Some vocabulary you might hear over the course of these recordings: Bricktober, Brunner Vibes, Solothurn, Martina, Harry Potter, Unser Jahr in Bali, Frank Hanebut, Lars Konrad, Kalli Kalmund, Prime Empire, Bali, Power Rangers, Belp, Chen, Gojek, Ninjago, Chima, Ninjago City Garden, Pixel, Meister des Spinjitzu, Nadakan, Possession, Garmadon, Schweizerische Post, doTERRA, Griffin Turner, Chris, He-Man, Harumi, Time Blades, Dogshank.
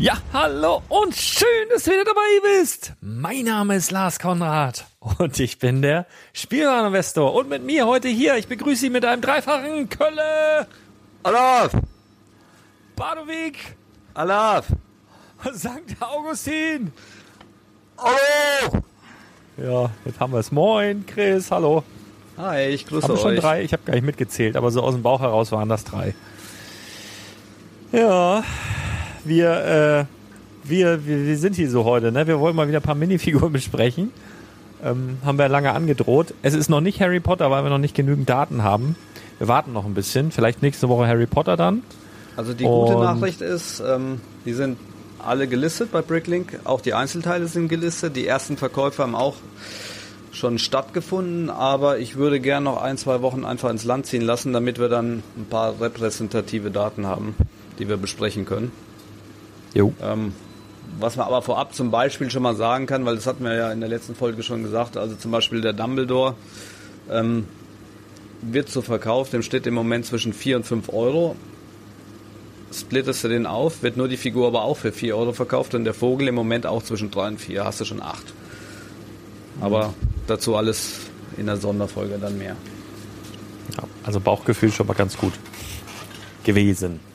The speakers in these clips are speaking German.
Ja, hallo und schön, dass du wieder dabei bist. Mein Name ist Lars Konrad und ich bin der Spielwaren-Investor. Und mit mir heute hier, ich begrüße Sie mit einem dreifachen Kölle. Alaf. Badowik. Alaf. St. Augustin. Hallo. Ja, jetzt haben wir es. Moin, Chris, hallo. Hi, ich grüße euch. Haben wir schon 3? Ich habe gar nicht mitgezählt, aber so aus dem Bauch heraus waren das 3. Ja. Wir sind hier so heute, ne? Wir wollen mal wieder ein paar Minifiguren besprechen. Haben wir lange angedroht. Es ist noch nicht Harry Potter, weil wir noch nicht genügend Daten haben. Wir warten noch ein bisschen. Vielleicht nächste Woche Harry Potter dann. Also die gute Nachricht ist, die sind alle gelistet bei Bricklink. Auch die Einzelteile sind gelistet. Die ersten Verkäufe haben auch schon stattgefunden. Aber ich würde gern noch 1-2 Wochen einfach ins Land ziehen lassen, damit wir dann ein paar repräsentative Daten haben, die wir besprechen können. Jo. Was man aber vorab zum Beispiel schon mal sagen kann, weil das hatten wir ja in der letzten Folge schon gesagt, also zum Beispiel der Dumbledore wird so verkauft, dem steht im Moment zwischen 4 und 5 Euro. Splittest du den auf, wird nur die Figur aber auch für 4 Euro verkauft und der Vogel im Moment auch zwischen 3 und 4, hast du schon 8. Aber dazu alles in der Sonderfolge dann mehr. Ja, also Bauchgefühl schon mal ganz gut gewesen.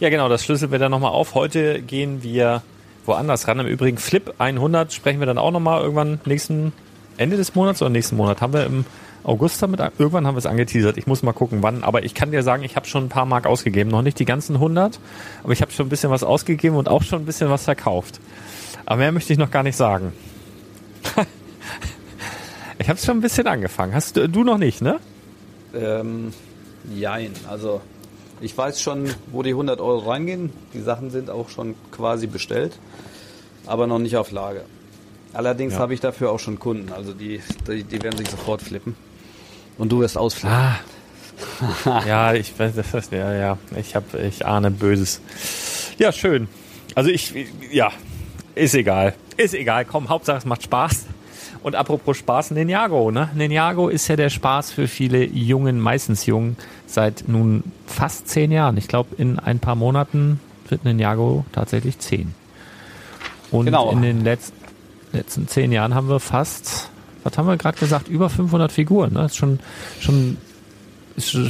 Ja genau, das schlüsseln wir dann nochmal auf. Heute gehen wir woanders ran. Im Übrigen Flip 100 sprechen wir dann auch nochmal irgendwann nächsten Ende des Monats oder nächsten Monat. Haben wir im August damit, irgendwann haben wir es angeteasert, ich muss mal gucken wann, aber ich kann dir sagen, ich habe schon ein paar Mark ausgegeben, noch nicht die ganzen 100, aber ich habe schon ein bisschen was ausgegeben und auch schon ein bisschen was verkauft. Aber mehr möchte ich noch gar nicht sagen. Ich habe es schon ein bisschen angefangen, hast du noch nicht, ne? Jein, also ich weiß schon, wo die 100 Euro reingehen, die Sachen sind auch schon quasi bestellt, aber noch nicht auf Lager. Allerdings habe ich dafür auch schon Kunden, also die werden sich sofort flippen. Und du wirst ausflippen. Ah. Ja, ich weiß, ich ahne Böses. Ja, schön. Also ist egal. Ist egal, komm, Hauptsache es macht Spaß. Und apropos Spaß, Ninjago, ne? Ninjago ist ja der Spaß für viele Jungen, meistens Jungen, seit nun fast 10 Jahren. Ich glaube, in ein paar Monaten wird Ninjago tatsächlich 10. Und genau. In den letzten 10 Jahren haben wir fast, was haben wir gerade gesagt, über 500 Figuren. Ne? Ist schon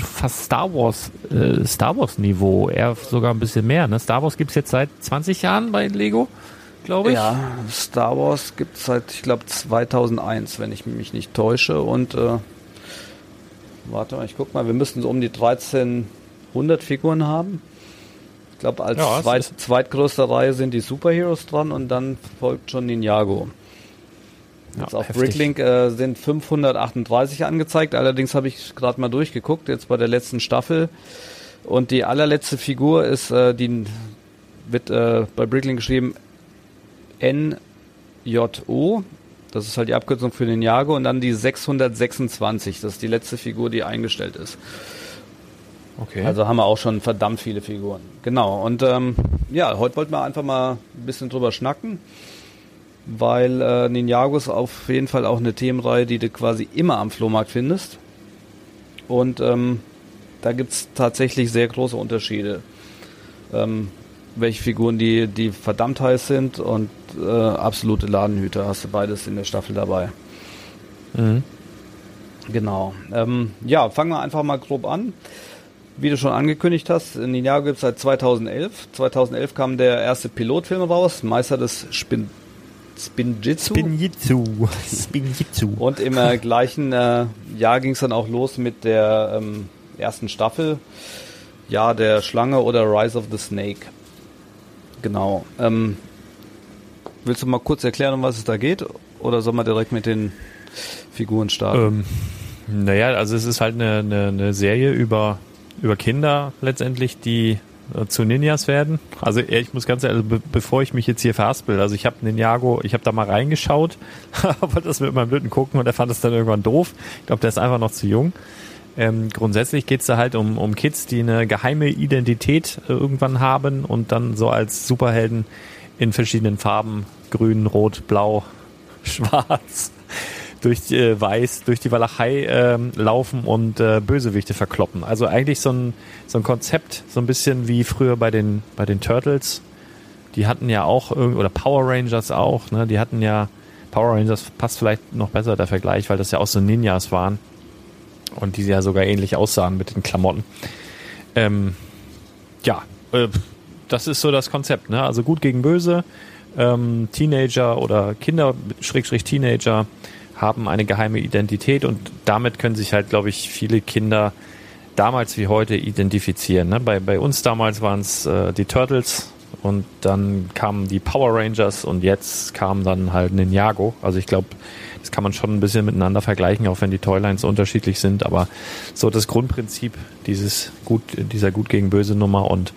fast Star Wars Niveau, eher sogar ein bisschen mehr. Ne? Star Wars gibt es jetzt seit 20 Jahren bei Lego, glaube ich. Ja, Star Wars gibt es seit, ich glaube, 2001, wenn ich mich nicht täusche. Und warte mal, ich guck mal, wir müssten so um die 1300 Figuren haben. Ich glaube, als zweitgrößte Reihe sind die Superheroes dran und dann folgt schon Ninjago. Jetzt auf Bricklink sind 538 angezeigt, allerdings habe ich gerade mal durchgeguckt, jetzt bei der letzten Staffel. Und die allerletzte Figur ist, die wird bei Bricklink geschrieben NJO. Das ist halt die Abkürzung für Ninjago und dann die 626. Das ist die letzte Figur, die eingestellt ist. Okay. Also haben wir auch schon verdammt viele Figuren. Genau, und heute wollten wir einfach mal ein bisschen drüber schnacken, weil Ninjago ist auf jeden Fall auch eine Themenreihe, die du quasi immer am Flohmarkt findest. Und da gibt es tatsächlich sehr große Unterschiede, welche Figuren die verdammt heiß sind und absolute Ladenhüter. Hast du beides in der Staffel dabei. Mhm. Genau. Fangen wir einfach mal grob an. Wie du schon angekündigt hast, Ninjago gibt es seit 2011. 2011 kam der erste Pilotfilm raus, Meister des Spinjitzu. Und im gleichen Jahr ging es dann auch los mit der ersten Staffel, Jahr der Schlange oder Rise of the Snake. Genau. Willst du mal kurz erklären, um was es da geht? Oder soll man direkt mit den Figuren starten? Also es ist halt eine Serie über Kinder letztendlich, die zu Ninjas werden. Also ich muss ganz ehrlich, bevor ich mich jetzt hier verhaspel, also ich habe Ninjago, ich habe da mal reingeschaut, wollte das mit meinem Blöden gucken und er fand es dann irgendwann doof. Ich glaube, der ist einfach noch zu jung. Grundsätzlich geht es da halt um Kids, die eine geheime Identität irgendwann haben und dann so als Superhelden in verschiedenen Farben, grün, rot, blau, schwarz, durch die Walachei laufen und Bösewichte verkloppen. Also eigentlich so ein Konzept, so ein bisschen wie früher bei den Turtles. Die hatten ja auch, oder Power Rangers auch, ne? Die hatten ja, Power Rangers passt vielleicht noch besser der Vergleich, weil das ja auch so Ninjas waren und die ja sogar ähnlich aussahen mit den Klamotten. Das ist so das Konzept, ne? Also gut gegen böse, Teenager oder Kinder, Teenager, haben eine geheime Identität und damit können sich halt, glaube ich, viele Kinder damals wie heute identifizieren. Ne? Bei uns damals waren es die Turtles und dann kamen die Power Rangers und jetzt kam dann halt Ninjago. Also ich glaube, das kann man schon ein bisschen miteinander vergleichen, auch wenn die Toylines unterschiedlich sind, aber so das Grundprinzip dieser Gut gegen Böse Nummer und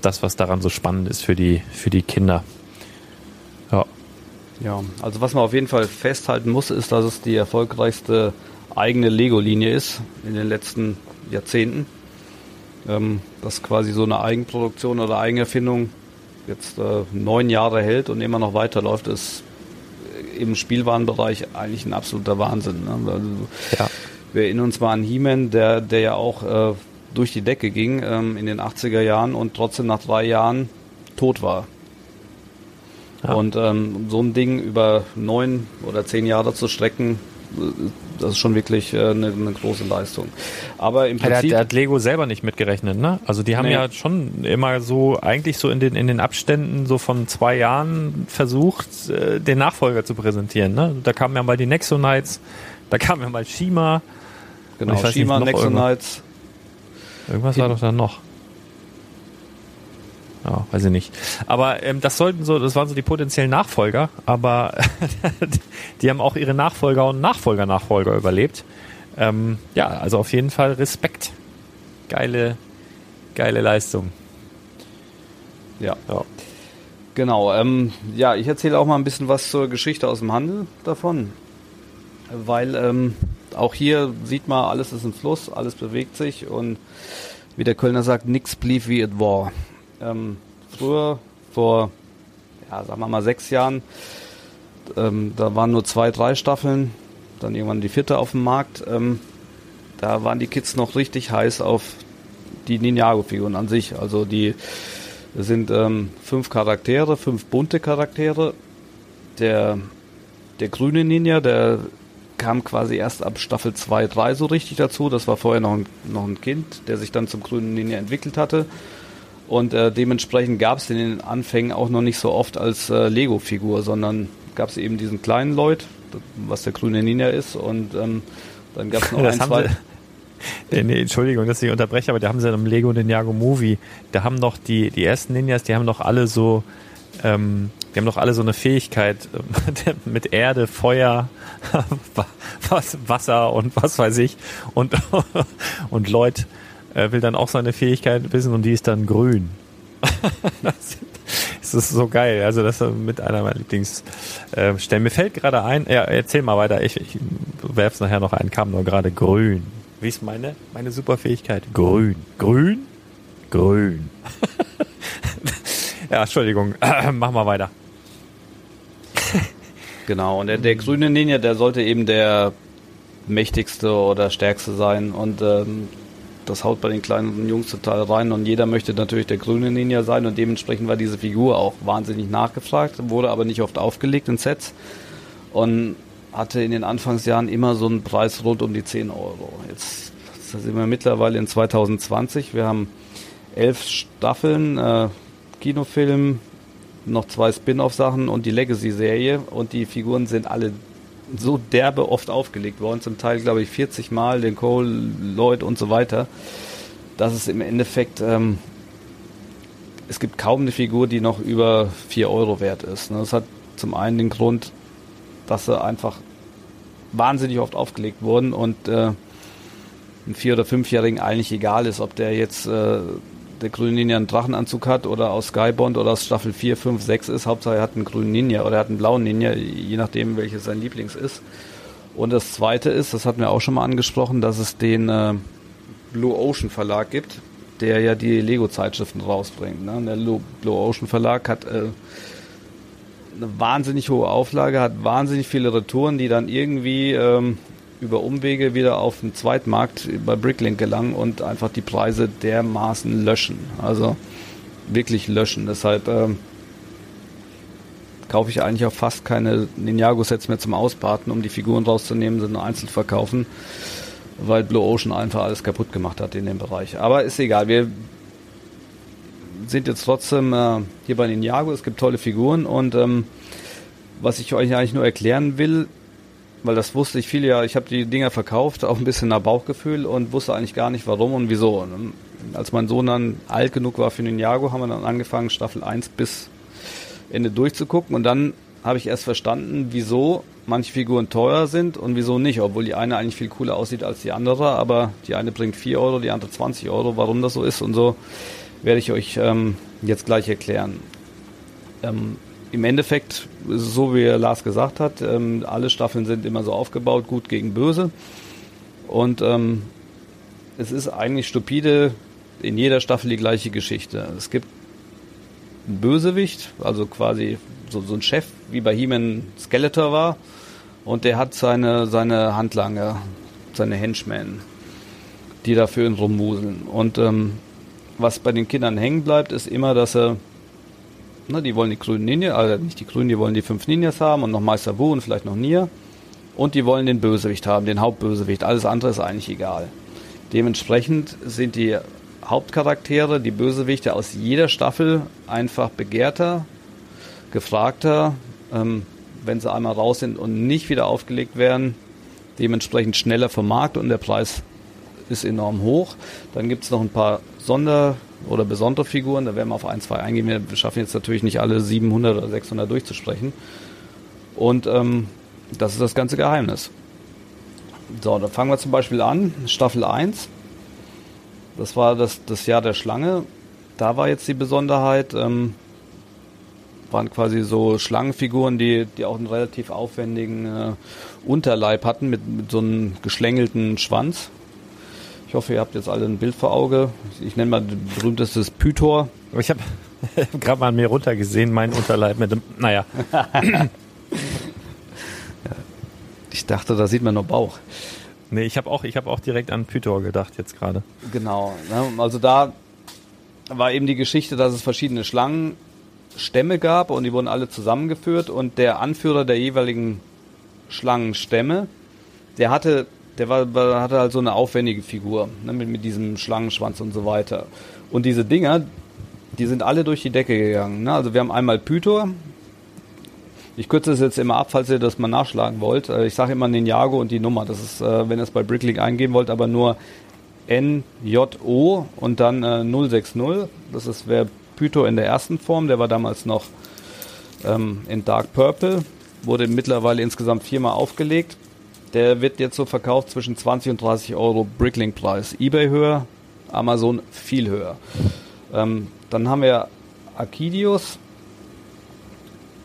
das, was daran so spannend ist für die Kinder. Ja. Ja, also was man auf jeden Fall festhalten muss, ist, dass es die erfolgreichste eigene Lego-Linie ist in den letzten Jahrzehnten. Dass quasi so eine Eigenproduktion oder Eigenerfindung jetzt 9 Jahre hält und immer noch weiterläuft, ist im Spielwarenbereich eigentlich ein absoluter Wahnsinn. Ne? Also, wir erinnern uns mal an He-Man, der ja auch durch die Decke ging in den 80er Jahren und trotzdem nach 3 Jahren tot war. Ja. Und so ein Ding über 9 oder 10 Jahre zu strecken, das ist schon wirklich eine große Leistung. Aber im Prinzip... Der hat Lego selber nicht mitgerechnet, ne? Also die haben ja schon immer so, eigentlich so in den Abständen so von 2 Jahren versucht, den Nachfolger zu präsentieren, ne? Da kamen ja mal die Nexo Knights, da kam ja mal Chima, Genau, Chima, Nexo Knights. Irgendwas war doch da noch. Ja, weiß ich nicht. Aber das sollten so, das waren so die potenziellen Nachfolger, aber die haben auch ihre Nachfolger und Nachfolger überlebt. Ja, also auf jeden Fall Respekt. Geile Leistung. Ja. Genau. Ja, ich erzähle auch mal ein bisschen was zur Geschichte aus dem Handel davon. Weil auch hier sieht man, alles ist im Fluss, alles bewegt sich und wie der Kölner sagt, nix blieb wie it war. Früher, vor, ja, sagen wir mal 6 Jahren, da waren nur 2, 3 Staffeln, dann irgendwann die 4. auf dem Markt. Da waren die Kids noch richtig heiß auf die Ninjago-Figuren an sich. Also die sind 5 bunte Charaktere. Der grüne Ninja, der kam quasi erst ab Staffel 2, 3 so richtig dazu. Das war vorher noch ein Kind, der sich dann zum grünen Ninja entwickelt hatte. Und dementsprechend gab es in den Anfängen auch noch nicht so oft als Lego-Figur, sondern gab es eben diesen kleinen Lloyd, was der grüne Ninja ist. Und dann gab es noch Entschuldigung, dass ich unterbreche, aber da haben sie im Lego Ninjago Movie, da haben noch die ersten Ninjas, die haben noch alle so, eine Fähigkeit mit Erde, Feuer, Wasser und was weiß ich. Und Lloyd will dann auch seine Fähigkeit wissen und die ist dann grün. Das ist so geil. Also das ist mit einer meiner Lieblingsstellen. Mir fällt gerade ein, ja, erzähl mal weiter, ich werf's nachher noch ein, kam nur gerade grün. Wie ist meine Superfähigkeit? Grün. Ja, Entschuldigung, mach mal weiter. Genau, und der grüne Ninja, der sollte eben der mächtigste oder stärkste sein und das haut bei den kleinen Jungs total rein und jeder möchte natürlich der grüne Ninja sein und dementsprechend war diese Figur auch wahnsinnig nachgefragt, wurde aber nicht oft aufgelegt in Sets und hatte in den Anfangsjahren immer so einen Preis rund um die 10 Euro. Jetzt sind wir mittlerweile in 2020, wir haben 11 Staffeln, Kinofilm, noch 2 Spin-off-Sachen und die Legacy-Serie und die Figuren sind alle so derbe oft aufgelegt worden, zum Teil glaube ich 40 Mal, den Cole, Lloyd und so weiter, dass es im Endeffekt, es gibt kaum eine Figur, die noch über 4 Euro wert ist. Ne? Das hat zum einen den Grund, dass sie einfach wahnsinnig oft aufgelegt wurden und einem 4- oder 5-Jährigen eigentlich egal ist, ob der jetzt der grüne Ninja einen Drachenanzug hat oder aus Skybound oder aus Staffel 4, 5, 6 ist. Hauptsache er hat einen grünen Ninja oder er hat einen blauen Ninja, je nachdem, welches sein Lieblings ist. Und das Zweite ist, das hatten wir auch schon mal angesprochen, dass es den Blue Ocean Verlag gibt, der ja die Lego-Zeitschriften rausbringt. Ne? Der Blue Ocean Verlag hat eine wahnsinnig hohe Auflage, hat wahnsinnig viele Retouren, die dann irgendwie über Umwege wieder auf den Zweitmarkt bei Bricklink gelangen und einfach die Preise dermaßen löschen. Also wirklich löschen. Deshalb kaufe ich eigentlich auch fast keine Ninjago-Sets mehr zum Ausparten, um die Figuren rauszunehmen, sie nur einzeln verkaufen, weil Blue Ocean einfach alles kaputt gemacht hat in dem Bereich. Aber ist egal, wir sind jetzt trotzdem hier bei Ninjago. Es gibt tolle Figuren und was ich euch eigentlich nur erklären will, weil das wusste ich viele Jahre, ich habe die Dinger verkauft, auch ein bisschen nach Bauchgefühl und wusste eigentlich gar nicht warum und wieso. Und als mein Sohn dann alt genug war für Ninjago, haben wir dann angefangen, Staffel 1 bis Ende durchzugucken und dann habe ich erst verstanden, wieso manche Figuren teuer sind und wieso nicht, obwohl die eine eigentlich viel cooler aussieht als die andere, aber die eine bringt 4 Euro, die andere 20 Euro, warum das so ist und so werde ich euch jetzt gleich erklären. Im Endeffekt, so wie Lars gesagt hat, alle Staffeln sind immer so aufgebaut, gut gegen böse. Und es ist eigentlich stupide, in jeder Staffel die gleiche Geschichte. Es gibt einen Bösewicht, also quasi so ein Chef, wie bei He-Man Skeletor war. Und der hat seine Handlanger, seine Henchmen, die dafür ihn rumwuseln. Und was bei den Kindern hängen bleibt, ist immer, dass er die wollen die grünen Ninja, also nicht die grünen, die wollen die 5 Ninjas haben und noch Meister Wu und vielleicht noch Nia. Und die wollen den Bösewicht haben, den Hauptbösewicht. Alles andere ist eigentlich egal. Dementsprechend sind die Hauptcharaktere, die Bösewichte aus jeder Staffel einfach begehrter, gefragter, wenn sie einmal raus sind und nicht wieder aufgelegt werden, dementsprechend schneller vom Markt und der Preis ist enorm hoch. Dann gibt es noch ein paar Sonder- oder besondere Figuren, da werden wir auf ein, zwei eingehen. Wir schaffen jetzt natürlich nicht alle 700 oder 600 durchzusprechen. Und das ist das ganze Geheimnis. So, dann fangen wir zum Beispiel an, Staffel 1. Das war das Jahr der Schlange. Da war jetzt die Besonderheit, waren quasi so Schlangenfiguren, die auch einen relativ aufwendigen Unterleib hatten mit so einem geschlängelten Schwanz. Ich hoffe, ihr habt jetzt alle ein Bild vor Auge. Ich nenne mal das berühmteste Pythor. Aber ich habe gerade mal an mir runtergesehen, meinen Unterleib mit dem... Naja. Ich dachte, da sieht man nur Bauch. Nee, ich hab auch direkt an Pythor gedacht jetzt gerade. Genau. Ne? Also da war eben die Geschichte, dass es verschiedene Schlangenstämme gab und die wurden alle zusammengeführt und der Anführer der jeweiligen Schlangenstämme, der hatte halt so eine aufwendige Figur, ne? mit diesem Schlangenschwanz und so weiter. Und diese Dinger, die sind alle durch die Decke gegangen. Ne? Also wir haben einmal Pythor. Ich kürze es jetzt immer ab, falls ihr das mal nachschlagen wollt. Ich sage immer Ninjago und die Nummer. Das ist, wenn ihr es bei Bricklink eingeben wollt, aber nur NJO und dann 060. Das ist der Pythor in der ersten Form. Der war damals noch in Dark Purple. Wurde mittlerweile insgesamt 4-mal aufgelegt. Der wird jetzt so verkauft zwischen 20 und 30 Euro Bricklink-Preis. Ebay höher, Amazon viel höher. Dann haben wir Arkidius.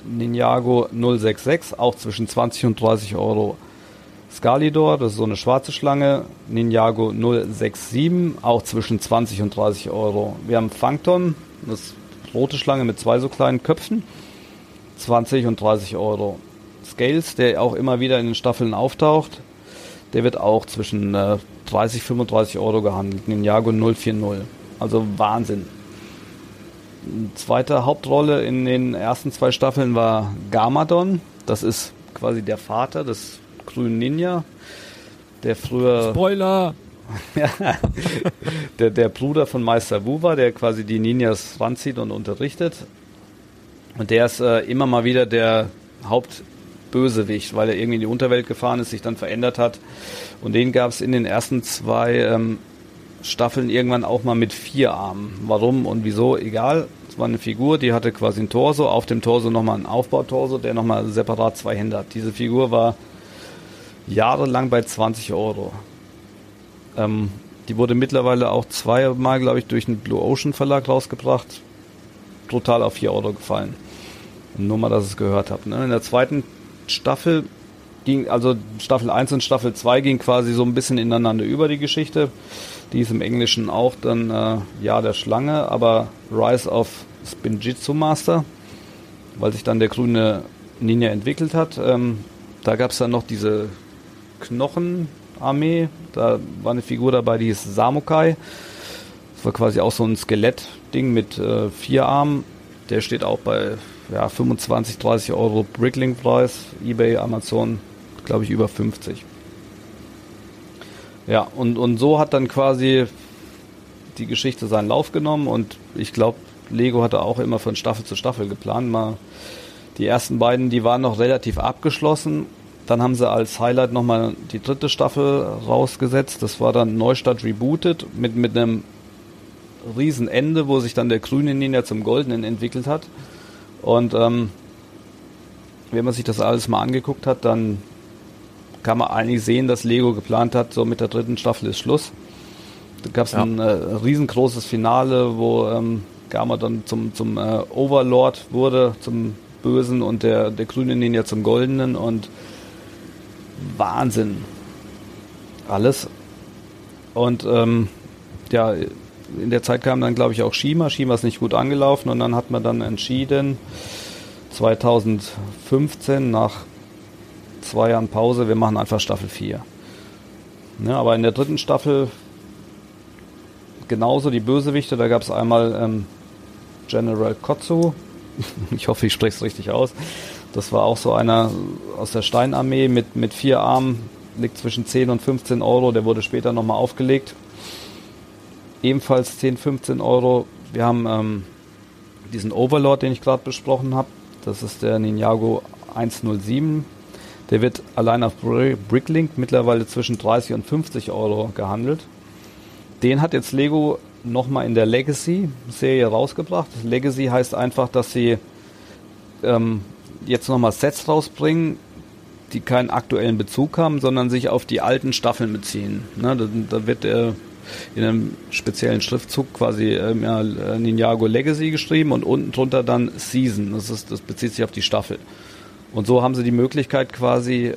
Ninjago 066, auch zwischen 20 und 30 Euro. Scalidor, das ist so eine schwarze Schlange. Ninjago 067, auch zwischen 20 und 30 Euro. Wir haben Phantom, das ist eine rote Schlange mit zwei so kleinen Köpfen, 20 und 30 Euro. Scales, der auch immer wieder in den Staffeln auftaucht, der wird auch zwischen 30 und 35 Euro gehandelt. Ninjago 040, also Wahnsinn. Zweite Hauptrolle in den ersten 2 Staffeln war Garmadon. Das ist quasi der Vater des grünen Ninja, der früher... Spoiler! der Bruder von Meister Wu war, der quasi die Ninjas ranzieht und unterrichtet. Und der ist immer mal wieder der Hauptbösewicht, weil er irgendwie in die Unterwelt gefahren ist, sich dann verändert hat. Und den gab es in den ersten 2... Staffeln irgendwann auch mal mit 4 Armen. Warum und wieso, egal. Es war eine Figur, die hatte quasi einen Torso, auf dem Torso nochmal einen Aufbautorso, der nochmal separat 2 Hände hat. Diese Figur war jahrelang bei 20 Euro. Die wurde mittlerweile auch 2-mal, glaube ich, durch den Blue Ocean Verlag rausgebracht. Total auf 4 Euro gefallen. Nur mal, dass ihr es gehört habt. Ne? In der zweiten Staffel ging, also Staffel 1 und Staffel 2 ging quasi so ein bisschen ineinander über, die Geschichte. Die ist im Englischen auch dann Jahr der Schlange, aber Rise of Spinjitzu Master, weil sich dann der grüne Ninja entwickelt hat. Da gab es dann noch diese Knochenarmee, da war eine Figur dabei, die hieß Samukai. Das war quasi auch so ein Skelettding mit 4 Armen. Der steht auch bei 25, 30 Euro Bricklink-Preis, Ebay, Amazon, glaube ich über 50. Ja, und so hat dann quasi die Geschichte seinen Lauf genommen und ich glaube, Lego hatte auch immer von Staffel zu Staffel geplant. Mal die ersten beiden, die waren noch relativ abgeschlossen. Dann haben sie als Highlight nochmal die dritte Staffel rausgesetzt. Das war dann Neustart Rebooted mit einem Riesenende, wo sich dann der grüne Ninja zum Goldenen entwickelt hat. Und wenn man sich das alles mal angeguckt hat, dann kann man eigentlich sehen, dass Lego geplant hat, so mit der dritten Staffel ist Schluss. Da gab es ein riesengroßes Finale, wo Garmadon zum Overlord wurde, zum Bösen und der grüne Ninja zum Goldenen und Wahnsinn. Alles. Und in der Zeit kam dann, glaube ich, auch Chima. Chima ist nicht gut angelaufen und dann hat man dann entschieden, 2015 nach 2 Jahren Pause, wir machen einfach Staffel 4. Ja, aber in der dritten Staffel genauso die Bösewichte, da gab es einmal General Kotsu, ich hoffe, ich spreche es richtig aus, das war auch so einer aus der Steinarmee mit 4 Armen, liegt zwischen 10 und 15 Euro, der wurde später nochmal aufgelegt, ebenfalls 10, 15 Euro. Wir haben diesen Overlord, den ich gerade besprochen habe, das ist der Ninjago 107. Der wird allein auf Bricklink mittlerweile zwischen 30 und 50 Euro gehandelt. Den hat jetzt Lego nochmal in der Legacy-Serie rausgebracht. Legacy heißt einfach, dass sie jetzt nochmal Sets rausbringen, die keinen aktuellen Bezug haben, sondern sich auf die alten Staffeln beziehen. Ne? Da wird in einem speziellen Schriftzug quasi Ninjago Legacy geschrieben und unten drunter dann Season. Das bezieht sich auf die Staffel. Und so haben sie die Möglichkeit, quasi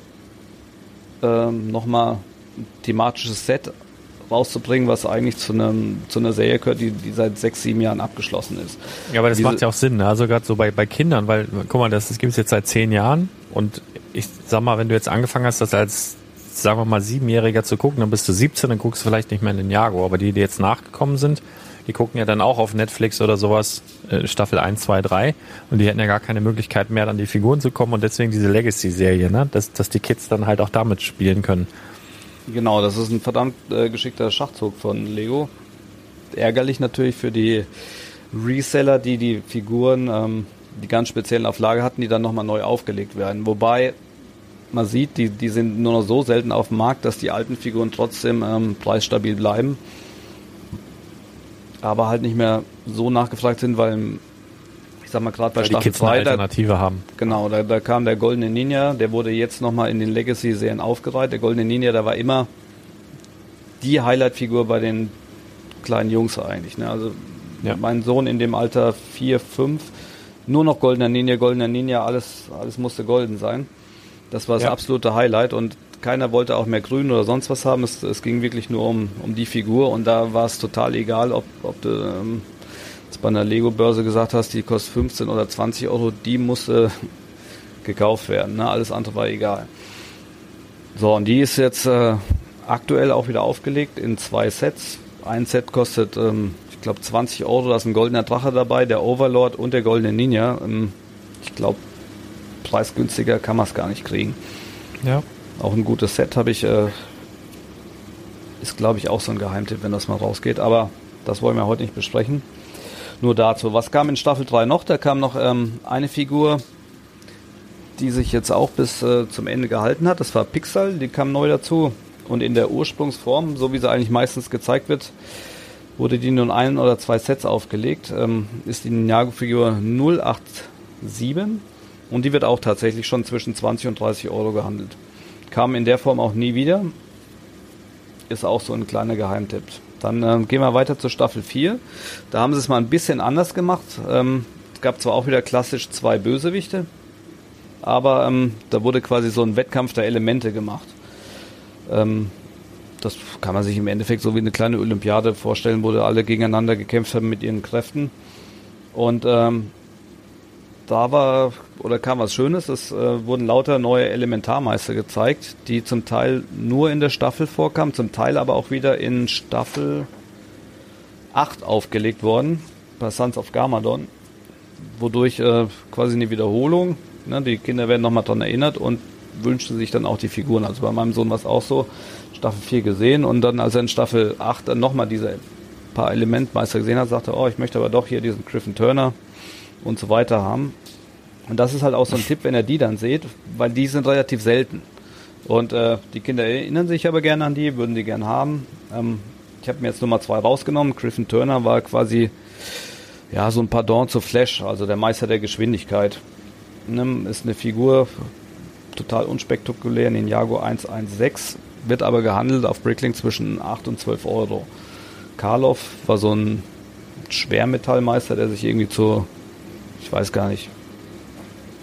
nochmal ein thematisches Set rauszubringen, was eigentlich zu einer Serie gehört, die seit 6, 7 Jahren abgeschlossen ist. Ja, aber das macht ja auch Sinn, also gerade so bei Kindern, weil, guck mal, das gibt es jetzt seit 10 Jahren und ich sag mal, wenn du jetzt angefangen hast, das als, sagen wir mal, 7-Jähriger zu gucken, dann bist du 17, dann guckst du vielleicht nicht mehr in den Ninjago, aber die jetzt nachgekommen sind, die gucken ja dann auch auf Netflix oder sowas Staffel 1, 2, 3 und die hätten ja gar keine Möglichkeit mehr, an die Figuren zu kommen und deswegen diese Legacy-Serie, ne? Dass die Kids dann halt auch damit spielen können. Genau, das ist ein verdammt geschickter Schachzug von Lego. Ärgerlich natürlich für die Reseller, die die Figuren, die ganz speziellen Auflage hatten, die dann nochmal neu aufgelegt werden. Wobei man sieht, die sind nur noch so selten auf dem Markt, dass die alten Figuren trotzdem preisstabil bleiben. Aber halt nicht mehr so nachgefragt sind, weil, ich sag mal, gerade bei Staffel 2 eine Alternative haben. Genau, da kam der Goldene Ninja, der wurde jetzt nochmal in den Legacy-Serien aufgereiht. Der Goldene Ninja, der war immer die Highlight-Figur bei den kleinen Jungs eigentlich. Ne? Also ja. Mein Sohn in dem Alter 4, 5, nur noch Goldener Ninja, alles musste golden sein. Das war das absolute Highlight und keiner wollte auch mehr grün oder sonst was haben. Es ging wirklich nur um die Figur und da war es total egal, ob du bei einer Lego-Börse gesagt hast, die kostet 15 oder 20 Euro, die musste gekauft werden. Ne? Alles andere war egal. So, und die ist jetzt aktuell auch wieder aufgelegt in 2 Sets. Ein Set kostet, ich glaube, 20 Euro. Da ist ein goldener Drache dabei, der Overlord und der goldene Ninja. Ich glaube, preisgünstiger kann man es gar nicht kriegen. Ja. Auch ein gutes Set habe ich. Ist, glaube ich, auch so ein Geheimtipp, wenn das mal rausgeht. Aber das wollen wir heute nicht besprechen. Nur dazu. Was kam in Staffel 3 noch? Da kam noch eine Figur, die sich jetzt auch bis zum Ende gehalten hat. Das war Pixel, die kam neu dazu. Und in der Ursprungsform, so wie sie eigentlich meistens gezeigt wird, wurde die nur in 1 oder 2 Sets aufgelegt. Ist die Ninjago-Figur 087 und die wird auch tatsächlich schon zwischen 20 und 30 Euro gehandelt. Kam in der Form auch nie wieder. Ist auch so ein kleiner Geheimtipp. Dann gehen wir weiter zur Staffel 4. Da haben sie es mal ein bisschen anders gemacht. Es gab zwar auch wieder klassisch 2 Bösewichte, aber da wurde quasi so ein Wettkampf der Elemente gemacht. Das kann man sich im Endeffekt so wie eine kleine Olympiade vorstellen, wo alle gegeneinander gekämpft haben mit ihren Kräften. Und kam was Schönes. Es wurden lauter neue Elementarmeister gezeigt, die zum Teil nur in der Staffel vorkamen, zum Teil aber auch wieder in Staffel 8 aufgelegt worden, bei Sons of Garmadon, wodurch quasi eine Wiederholung, ne, die Kinder werden nochmal dran erinnert und wünschen sich dann auch die Figuren. Also bei meinem Sohn war es auch so, Staffel 4 gesehen und dann, als er in Staffel 8 dann nochmal diese paar Elementmeister gesehen hat, sagte er, ich möchte aber doch hier diesen Griffin Turner und so weiter haben. Und das ist halt auch so ein Tipp, wenn ihr die dann seht, weil die sind relativ selten. Und die Kinder erinnern sich aber gerne an die, würden die gerne haben. Ich habe mir jetzt Nummer 2 rausgenommen. Griffin Turner war quasi so ein Pardon zu Flash, also der Meister der Geschwindigkeit. Ist eine Figur, total unspektakulär, Ninjago 116, wird aber gehandelt auf Bricklink zwischen 8 und 12 Euro. Karloff war so ein Schwermetallmeister, der sich irgendwie ich weiß gar nicht,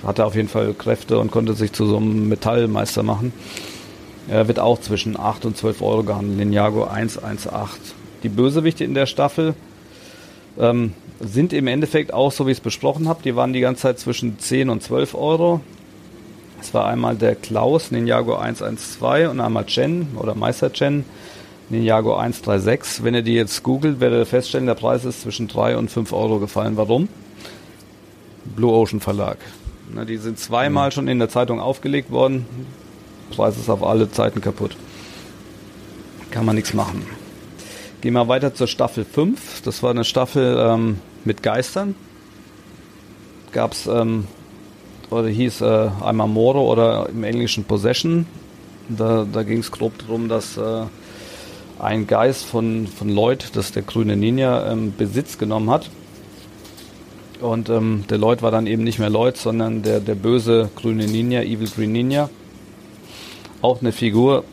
hatte auf jeden Fall Kräfte und konnte sich zu so einem Metallmeister machen. Er wird auch zwischen 8 und 12 Euro gehandelt. Ninjago 118. Die Bösewichte in der Staffel sind im Endeffekt auch so, wie ich es besprochen habe. Die waren die ganze Zeit zwischen 10 und 12 Euro. Es war einmal der Klaus, Ninjago 112 und einmal Chen oder Meister Chen, Ninjago 136. Wenn ihr die jetzt googelt, werdet ihr feststellen, der Preis ist zwischen 3 und 5 Euro gefallen. Warum? Blue Ocean Verlag. Na, die sind zweimal schon in der Zeitung aufgelegt worden. Preis ist auf alle Zeiten kaputt. Kann man nichts machen. Gehen wir weiter zur Staffel 5. Das war eine Staffel mit Geistern. Gab's oder hieß einmal Morro oder im Englischen Possession. Da ging es grob darum, dass ein Geist von Lloyd, das ist der grüne Ninja, Besitz genommen hat. Und der Lloyd war dann eben nicht mehr Lloyd, sondern der böse grüne Ninja, Evil Green Ninja. Auch eine Figur,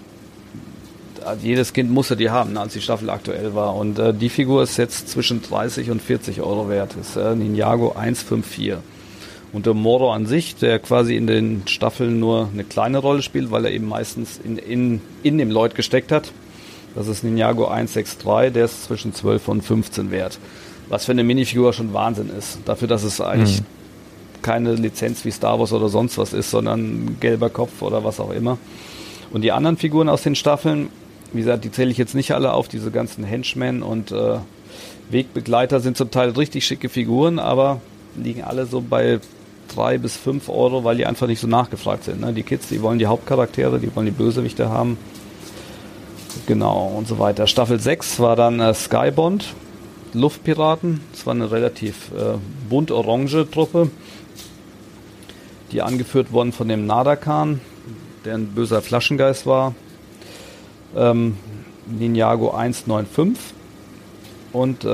jedes Kind musste die haben, als die Staffel aktuell war. Und die Figur ist jetzt zwischen 30 und 40 Euro wert. Das ist Ninjago 154. Und der Morro an sich, der quasi in den Staffeln nur eine kleine Rolle spielt, weil er eben meistens in dem Lloyd gesteckt hat. Das ist Ninjago 163, der ist zwischen 12 und 15 wert. Was für eine Minifigur schon Wahnsinn ist. Dafür, dass es eigentlich keine Lizenz wie Star Wars oder sonst was ist, sondern gelber Kopf oder was auch immer. Und die anderen Figuren aus den Staffeln, wie gesagt, die zähle ich jetzt nicht alle auf, diese ganzen Henchmen und Wegbegleiter sind zum Teil richtig schicke Figuren, aber liegen alle so bei 3 bis 5 Euro, weil die einfach nicht so nachgefragt sind. Ne? Die Kids, die wollen die Hauptcharaktere, die wollen die Bösewichte haben. Genau, und so weiter. Staffel 6 war dann Skybond, Luftpiraten. Das war eine relativ bunt-orange Truppe, die angeführt worden von dem Nadakan, der ein böser Flaschengeist war. Ninjago 195 und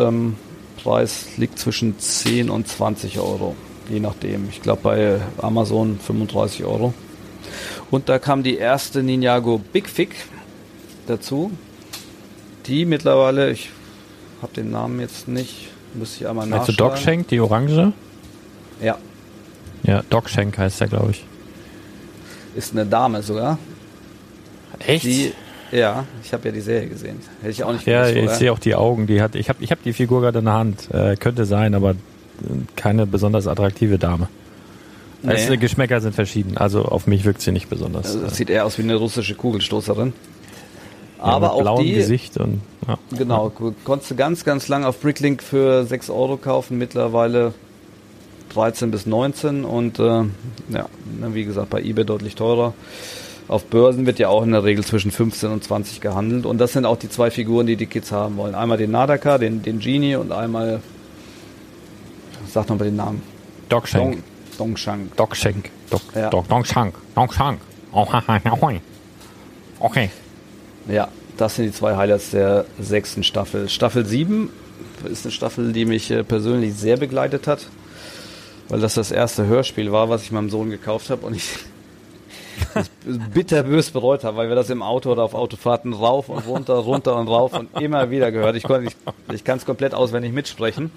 Preis liegt zwischen 10 und 20 Euro, je nachdem. Ich glaube bei Amazon 35 Euro. Und da kam die erste Ninjago Big Fig dazu, die mittlerweile, ich habe den Namen jetzt nicht, müsste ich einmal nachschauen. Also Dogshank, die Orange? Ja. Ja, Dogshank heißt der, glaube ich. Ist eine Dame sogar. Echt? Die, ja, ich habe ja die Serie gesehen. Hätte ich auch nicht gewusst, ja, ich sehe auch die Augen. Die hat, ich hab die Figur gerade in der Hand. Könnte sein, aber keine besonders attraktive Dame. Nee. Also, Geschmäcker sind verschieden. Also auf mich wirkt sie nicht besonders. Also, das sieht eher aus wie eine russische Kugelstoßerin. Ja, aber mit auch die Gesicht und ja. Genau, konntest du ganz, ganz lang auf Bricklink für 6 Euro kaufen. Mittlerweile 13 bis 19 und ja, wie gesagt, bei eBay deutlich teurer. Auf Börsen wird ja auch in der Regel zwischen 15 und 20 gehandelt und das sind auch die zwei Figuren, die die Kids haben wollen. Einmal den Nadaka, den Genie und einmal, sag nochmal den Namen. Dogshank. Dogshank. Dogshank. Dogshank. Dogshank. Okay. Ja, das sind die zwei Highlights der 6. Staffel. Staffel 7 ist eine Staffel, die mich persönlich sehr begleitet hat, weil das erste Hörspiel war, was ich meinem Sohn gekauft habe und ich das bitterbös bereut habe, weil wir das im Auto oder auf Autofahrten rauf und runter, runter und rauf und immer wieder gehört. Ich kann es komplett auswendig mitsprechen.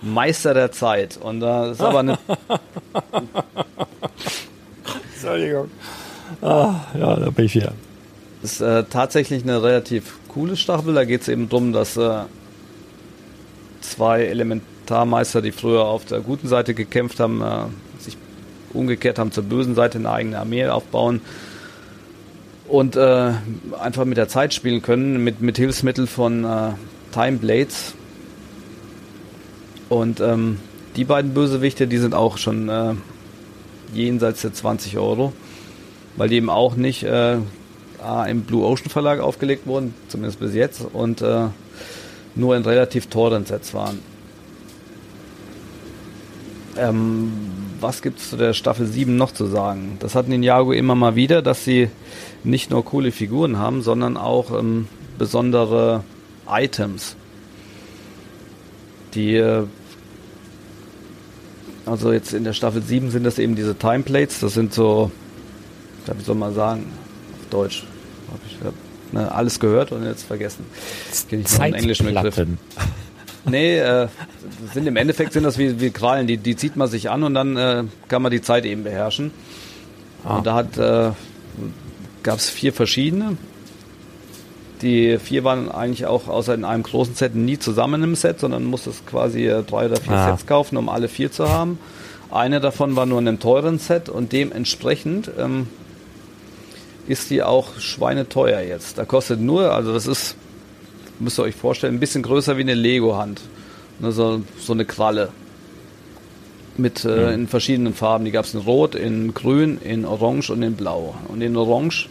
Meister der Zeit. Und das ist aber eine... Entschuldigung. Ja, da bin ich wieder. Das ist tatsächlich eine relativ coole Staffel. Da geht es eben darum, dass zwei Elementarmeister, die früher auf der guten Seite gekämpft haben, sich umgekehrt haben zur bösen Seite, eine eigene Armee aufbauen und einfach mit der Zeit spielen können, mit Hilfsmitteln von Time Blades. Und die beiden Bösewichte, die sind auch schon jenseits der 20 Euro, weil die eben auch nicht im Blue Ocean Verlag aufgelegt wurden, zumindest bis jetzt, und nur in relativ teuren Sets waren. Was gibt es zu der Staffel 7 noch zu sagen? Das hat Ninjago immer mal wieder, dass sie nicht nur coole Figuren haben, sondern auch besondere Items. Die, also jetzt in der Staffel 7 sind das eben diese Time Plates, das sind so, wie soll man sagen, auf Deutsch, habe ich alles gehört und jetzt vergessen. Kenne ich noch einen englischen Begriff. Nee, im Endeffekt sind das wie Krallen, die zieht man sich an und dann kann man die Zeit eben beherrschen. Ah. Und da gab es 4 verschiedene. Die 4 waren eigentlich auch außer in einem großen Set nie zusammen im Set, sondern musstest quasi 3 oder 4 Sets kaufen, um alle 4 zu haben. Eine davon war nur in einem teuren Set und dementsprechend ist die auch schweineteuer jetzt. Da kostet nur, also das ist, müsst ihr euch vorstellen, ein bisschen größer wie eine Lego-Hand. So eine Kralle. Mit in verschiedenen Farben. Die gab es in Rot, in Grün, in Orange und in Blau. Und in Orange,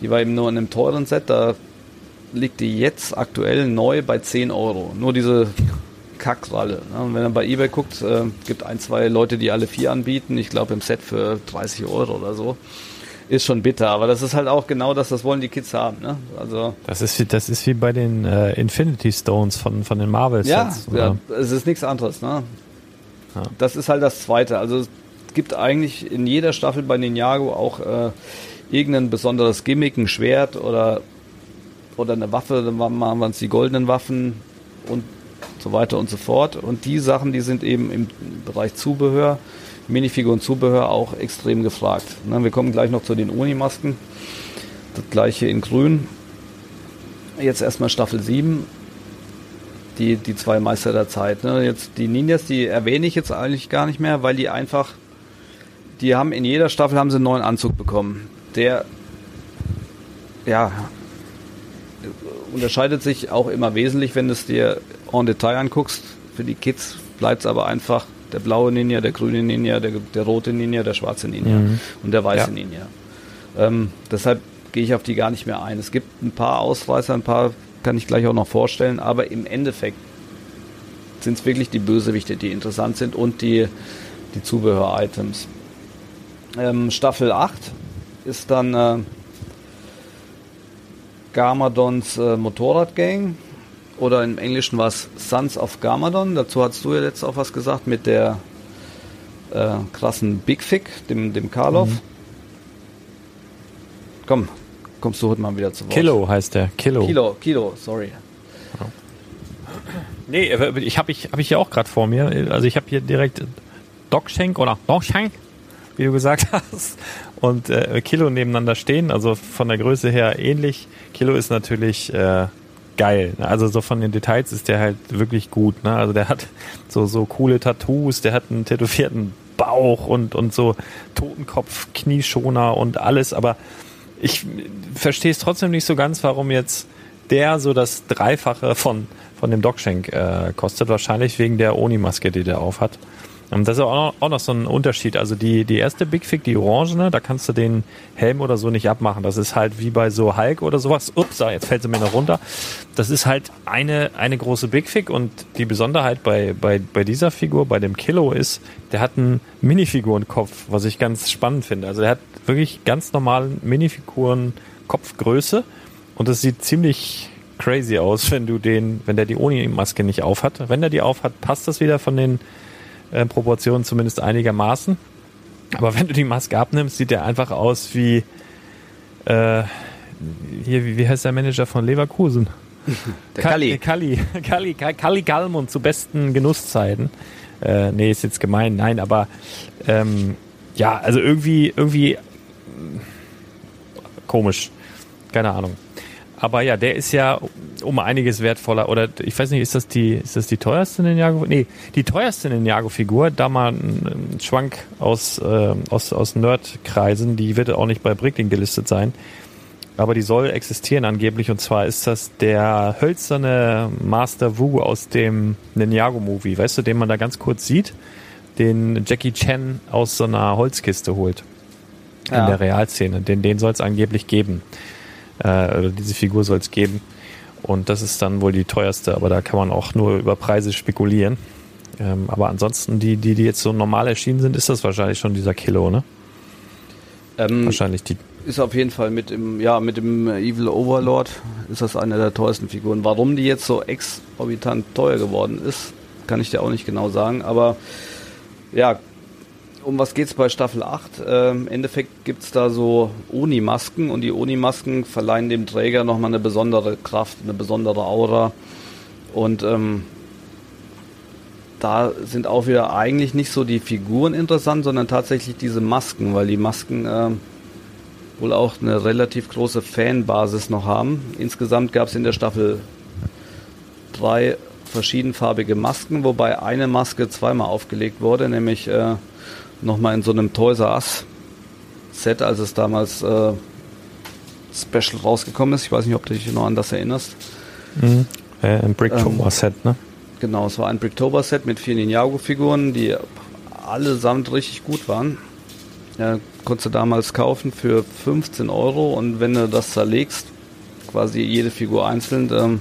die war eben nur in einem teuren Set, da liegt die jetzt aktuell neu bei 10 Euro. Nur diese Kackkralle. Und wenn man bei eBay guckt, gibt 1, 2 Leute, die alle 4 anbieten. Ich glaube im Set für 30 Euro oder so. ist schon bitter, aber das ist halt auch genau das, das wollen die Kids haben. Ne? Also das ist wie bei den Infinity Stones von den Marvel Sets. Ja, es ist nichts anderes. Ne? Ja. Das ist halt das Zweite. Also es gibt eigentlich in jeder Staffel bei Ninjago auch irgendein besonderes Gimmick, ein Schwert oder eine Waffe, dann machen wir uns die goldenen Waffen und so weiter und so fort. Und die Sachen, die sind eben im Bereich Zubehör, Minifigur und Zubehör auch extrem gefragt. Wir kommen gleich noch zu den Oni-Masken. Das gleiche in grün. Jetzt erstmal Staffel 7. Die zwei Meister der Zeit. Jetzt die Ninjas, die erwähne ich jetzt eigentlich gar nicht mehr, weil die einfach, die haben in jeder Staffel haben sie einen neuen Anzug bekommen. Der, ja, unterscheidet sich auch immer wesentlich, wenn du es dir en Detail anguckst. Für die Kids bleibt es aber einfach der blaue Ninja, der grüne Ninja, der rote Ninja, der schwarze Ninja und der weiße Ninja. Deshalb gehe ich auf die gar nicht mehr ein. Es gibt ein paar Ausreißer, ein paar kann ich gleich auch noch vorstellen, aber im Endeffekt sind es wirklich die Bösewichte, die interessant sind und die Zubehör-Items. Staffel 8 ist dann Garmadons Motorradgang, oder im Englischen war es Sons of Garmadon. Dazu hast du ja letztens auch was gesagt mit der krassen Big Fick, dem Karloff. Kommst du heute mal wieder zu Wort. Killow heißt der. Killow, sorry. Oh. Nee, hab ich hier auch gerade vor mir. Also ich habe hier direkt Dogshank, wie du gesagt hast, und Killow nebeneinander stehen, also von der Größe her ähnlich. Killow ist natürlich geil. Also so von den Details ist der halt wirklich gut. Ne? Also der hat so coole Tattoos, der hat einen tätowierten Bauch und so Totenkopf, Knieschoner und alles, aber ich verstehe es trotzdem nicht so ganz, warum jetzt der so das Dreifache von dem Dogshank kostet. Wahrscheinlich wegen der Oni-Maske, die der auf hat. Und das ist auch noch so ein Unterschied. Also die erste Big Fig, die orangene, da kannst du den Helm oder so nicht abmachen. Das ist halt wie bei so Hulk oder sowas. Ups, jetzt fällt sie mir noch runter. Das ist halt eine große Big Fig, und die Besonderheit bei dieser Figur, bei dem Killow ist, der hat einen Minifigurenkopf, was ich ganz spannend finde. Also er hat wirklich ganz normalen Minifigurenkopfgröße, und das sieht ziemlich crazy aus, wenn der die Oni-Maske nicht aufhat. Wenn der die aufhat, passt das wieder von den Proportionen zumindest einigermaßen. Aber wenn du die Maske abnimmst, sieht der einfach aus wie wie heißt der Manager von Leverkusen? Der Kalli Kalmund zu besten Genusszeiten. Nee, ist jetzt gemein. Nein, aber ja, also irgendwie komisch. Keine Ahnung. Aber ja, der ist ja um einiges wertvoller. Oder ich weiß nicht, ist das die teuerste Ninjago? Nee, die teuerste Ninjago-Figur, da mal ein Schwank aus Nerdkreisen, die wird auch nicht bei Bricklink gelistet sein. Aber die soll existieren angeblich. Und zwar ist das der hölzerne Master Wu aus dem Ninjago-Movie, weißt du, den man da ganz kurz sieht, den Jackie Chen aus so einer Holzkiste holt. Ja. In der Realszene. Den soll es angeblich geben. Oder diese Figur soll es geben. Und das ist dann wohl die teuerste, aber da kann man auch nur über Preise spekulieren. Aber ansonsten, die jetzt so normal erschienen sind, ist das wahrscheinlich schon dieser Killow, ne? Wahrscheinlich die. Ist auf jeden Fall mit dem Evil Overlord ist das eine der teuersten Figuren. Warum die jetzt so exorbitant teuer geworden ist, kann ich dir auch nicht genau sagen. Aber ja, um was geht's bei Staffel 8? Im Endeffekt gibt's da so Oni-Masken, und die Oni-Masken verleihen dem Träger nochmal eine besondere Kraft, eine besondere Aura. Und da sind auch wieder eigentlich nicht so die Figuren interessant, sondern tatsächlich diese Masken, weil die Masken wohl auch eine relativ große Fanbasis noch haben. Insgesamt gab's in der Staffel 3 verschiedenfarbige Masken, wobei eine Maske zweimal aufgelegt wurde, nämlich nochmal in so einem Toys R Us Set, als es damals Special rausgekommen ist. Ich weiß nicht, ob du dich noch an das erinnerst. Mhm. Ein Bricktober Set, ne? Genau, es war ein Bricktober Set mit vielen Ninjago-Figuren, die allesamt richtig gut waren. Konntest du damals kaufen für 15 €, und wenn du das zerlegst, quasi jede Figur einzeln,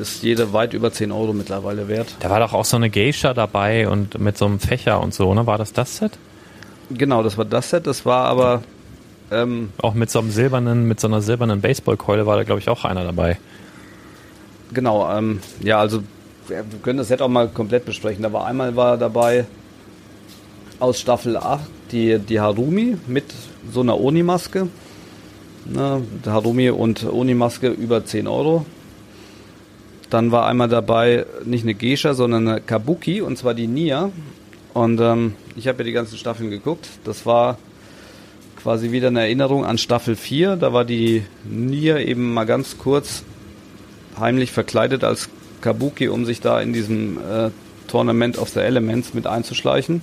ist jede weit über 10 € mittlerweile wert. Da war doch auch so eine Geisha dabei und mit so einem Fächer und so, ne? War das Set? Genau, das war das Set. Das war aber Auch mit so einem silbernen, mit so einer silbernen Baseballkeule war da, glaube ich, auch einer dabei. Genau, ja, also wir können das Set auch mal komplett besprechen. Da war einmal dabei aus Staffel 8 die Harumi mit so einer Oni-Maske. Ne, Harumi und Oni-Maske über 10 Euro. Dann war einmal dabei nicht eine Geisha, sondern eine Kabuki, und zwar die Nia. Und ich habe ja die ganzen Staffeln geguckt. Das war quasi wieder eine Erinnerung an Staffel 4. Da war die Nia eben mal ganz kurz heimlich verkleidet als Kabuki, um sich da in diesem Tournament of the Elements mit einzuschleichen.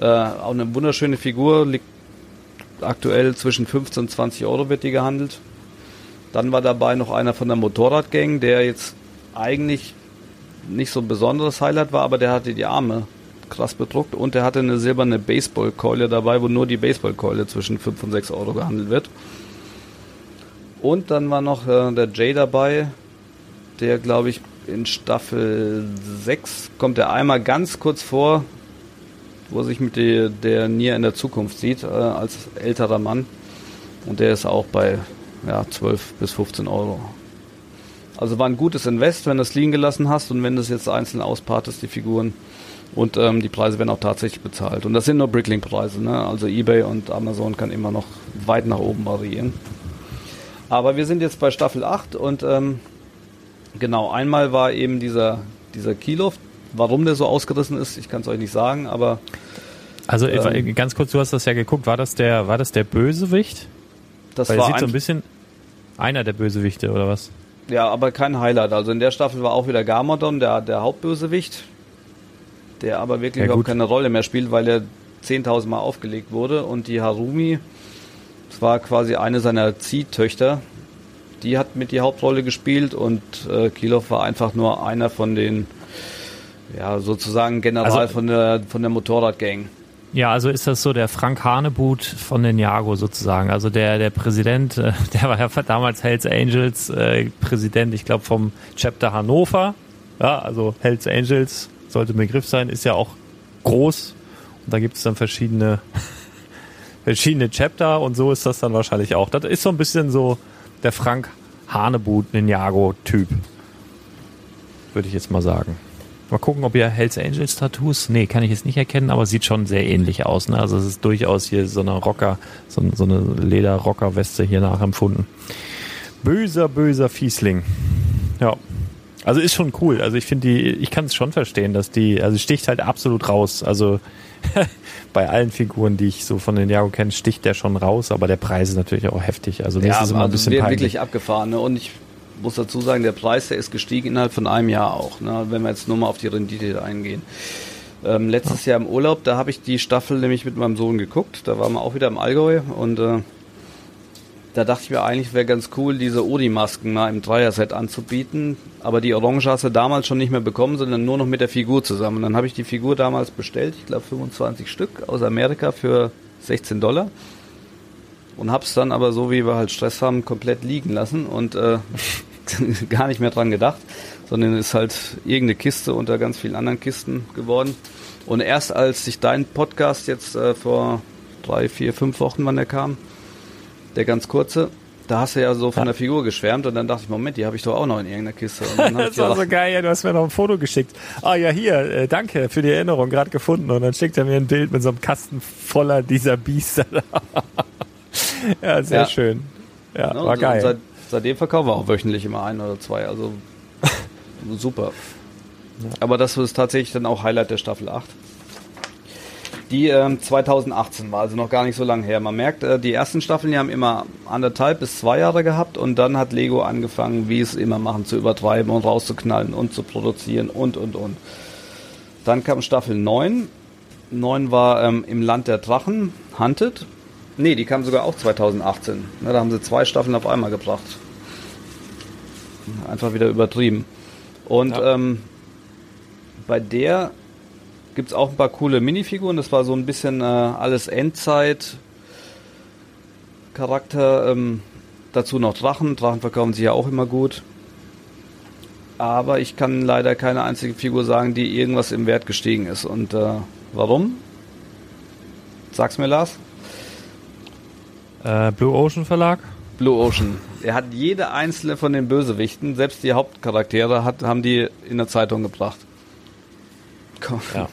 Auch eine wunderschöne Figur, liegt aktuell zwischen 15 und 20 Euro wird die gehandelt. Dann war dabei noch einer von der Motorradgang, der jetzt eigentlich nicht so ein besonderes Highlight war, aber der hatte die Arme krass bedruckt und der hatte eine silberne Baseballkeule dabei, wo nur die Baseballkeule zwischen 5 und 6 Euro gehandelt wird. Und dann war noch der Jay dabei, der, glaube ich, in Staffel 6 kommt er einmal ganz kurz vor, wo er sich mit der Nier in der Zukunft sieht, als älterer Mann. Und der ist auch bei 12 bis 15 Euro. Also war ein gutes Invest, wenn du es liegen gelassen hast und wenn du es jetzt einzeln auspartest, die Figuren. Und die Preise werden auch tatsächlich bezahlt. Und das sind nur Bricklink-Preise, ne? Also eBay und Amazon kann immer noch weit nach oben variieren. Aber wir sind jetzt bei Staffel 8 und genau, einmal war eben dieser Killow. Warum der so ausgerissen ist, ich kann es euch nicht sagen, aber... Also ganz kurz, du hast das ja geguckt. War das der Bösewicht? Das war sieht so ein bisschen einer der Bösewichte, oder was? Ja, aber kein Highlight. Also in der Staffel war auch wieder Garmadon, der Hauptbösewicht, der aber wirklich überhaupt keine Rolle mehr spielt, weil er 10.000 Mal aufgelegt wurde. Und die Harumi, das war quasi eine seiner Ziehtöchter, die hat mit die Hauptrolle gespielt und Killow war einfach nur einer von den, ja, sozusagen General von der Motorradgang. Ja, also ist das so der Frank Hanebut von Ninjago sozusagen, also der Präsident, der war ja damals Hells Angels Präsident, ich glaube vom Chapter Hannover, ja, also Hells Angels sollte ein Begriff sein, ist ja auch groß und da gibt es dann verschiedene Chapter und so ist das dann wahrscheinlich auch. Das ist so ein bisschen so der Frank Hanebut Ninjago-Typ, würde ich jetzt mal sagen. Mal gucken, ob ihr Hells Angels Tattoos, nee, kann ich jetzt nicht erkennen, aber sieht schon sehr ähnlich aus, ne? Also es ist durchaus hier so eine Rocker, so eine Leder-Rocker-Weste hier nachempfunden. Böser, böser Fiesling. Ja. Also ist schon cool. Also ich finde ich kann es schon verstehen, dass also sticht halt absolut raus. Also bei allen Figuren, die ich so von Ninjago kenne, sticht der schon raus, aber der Preis ist natürlich auch heftig. Also das ist immer ein bisschen peinlich. Wirklich abgefahren, ne? Und ich muss dazu sagen, der Preis, der ist gestiegen innerhalb von einem Jahr auch, ne? Wenn wir jetzt nur mal auf die Rendite eingehen. Letztes Jahr im Urlaub, da habe ich die Staffel nämlich mit meinem Sohn geguckt, da waren wir auch wieder im Allgäu und da dachte ich mir eigentlich, wäre ganz cool, diese Odi-Masken mal im Dreier-Set anzubieten, aber die Orange hast du damals schon nicht mehr bekommen, sondern nur noch mit der Figur zusammen. Und dann habe ich die Figur damals bestellt, ich glaube 25 Stück aus Amerika für $16. Und hab's dann aber, so wie wir halt Stress haben, komplett liegen lassen und gar nicht mehr dran gedacht, sondern ist halt irgendeine Kiste unter ganz vielen anderen Kisten geworden. Und erst als sich dein Podcast jetzt vor 3, 4, 5 Wochen, wann der kam, der ganz kurze, da hast du ja so von der Figur geschwärmt und dann dachte ich, Moment, die habe ich doch auch noch in irgendeiner Kiste. Und dann das war so geil, ja, du hast mir noch ein Foto geschickt. Ah ja, hier, danke für die Erinnerung, gerade gefunden. Und dann schickt er mir ein Bild mit so einem Kasten voller dieser Biester da. Ja, sehr schön. Ja, genau, war geil. Seitdem verkaufen wir auch wöchentlich immer 1 oder 2. Also super. Ja. Aber das ist tatsächlich dann auch Highlight der Staffel 8. Die 2018 war, also noch gar nicht so lange her. Man merkt, die ersten Staffeln, die haben immer 1,5 bis 2 Jahre gehabt und dann hat Lego angefangen, wie es immer machen, zu übertreiben und rauszuknallen und zu produzieren und. Dann kam Staffel 9. 9 war im Land der Drachen, Hunted. Nee, die kamen sogar auch 2018. Na, da haben sie 2 Staffeln auf einmal gebracht. Einfach wieder übertrieben. Und bei der gibt es auch ein paar coole Minifiguren. Das war so ein bisschen alles Endzeit-Charakter. Dazu noch Drachen. Drachen verkaufen sich ja auch immer gut. Aber ich kann leider keine einzige Figur sagen, die irgendwas im Wert gestiegen ist. Und warum? Sag's mir, Lars. Blue Ocean Verlag? Blue Ocean. Er hat jede einzelne von den Bösewichten, selbst die Hauptcharaktere, haben die in der Zeitung gebracht. Komm. Ja.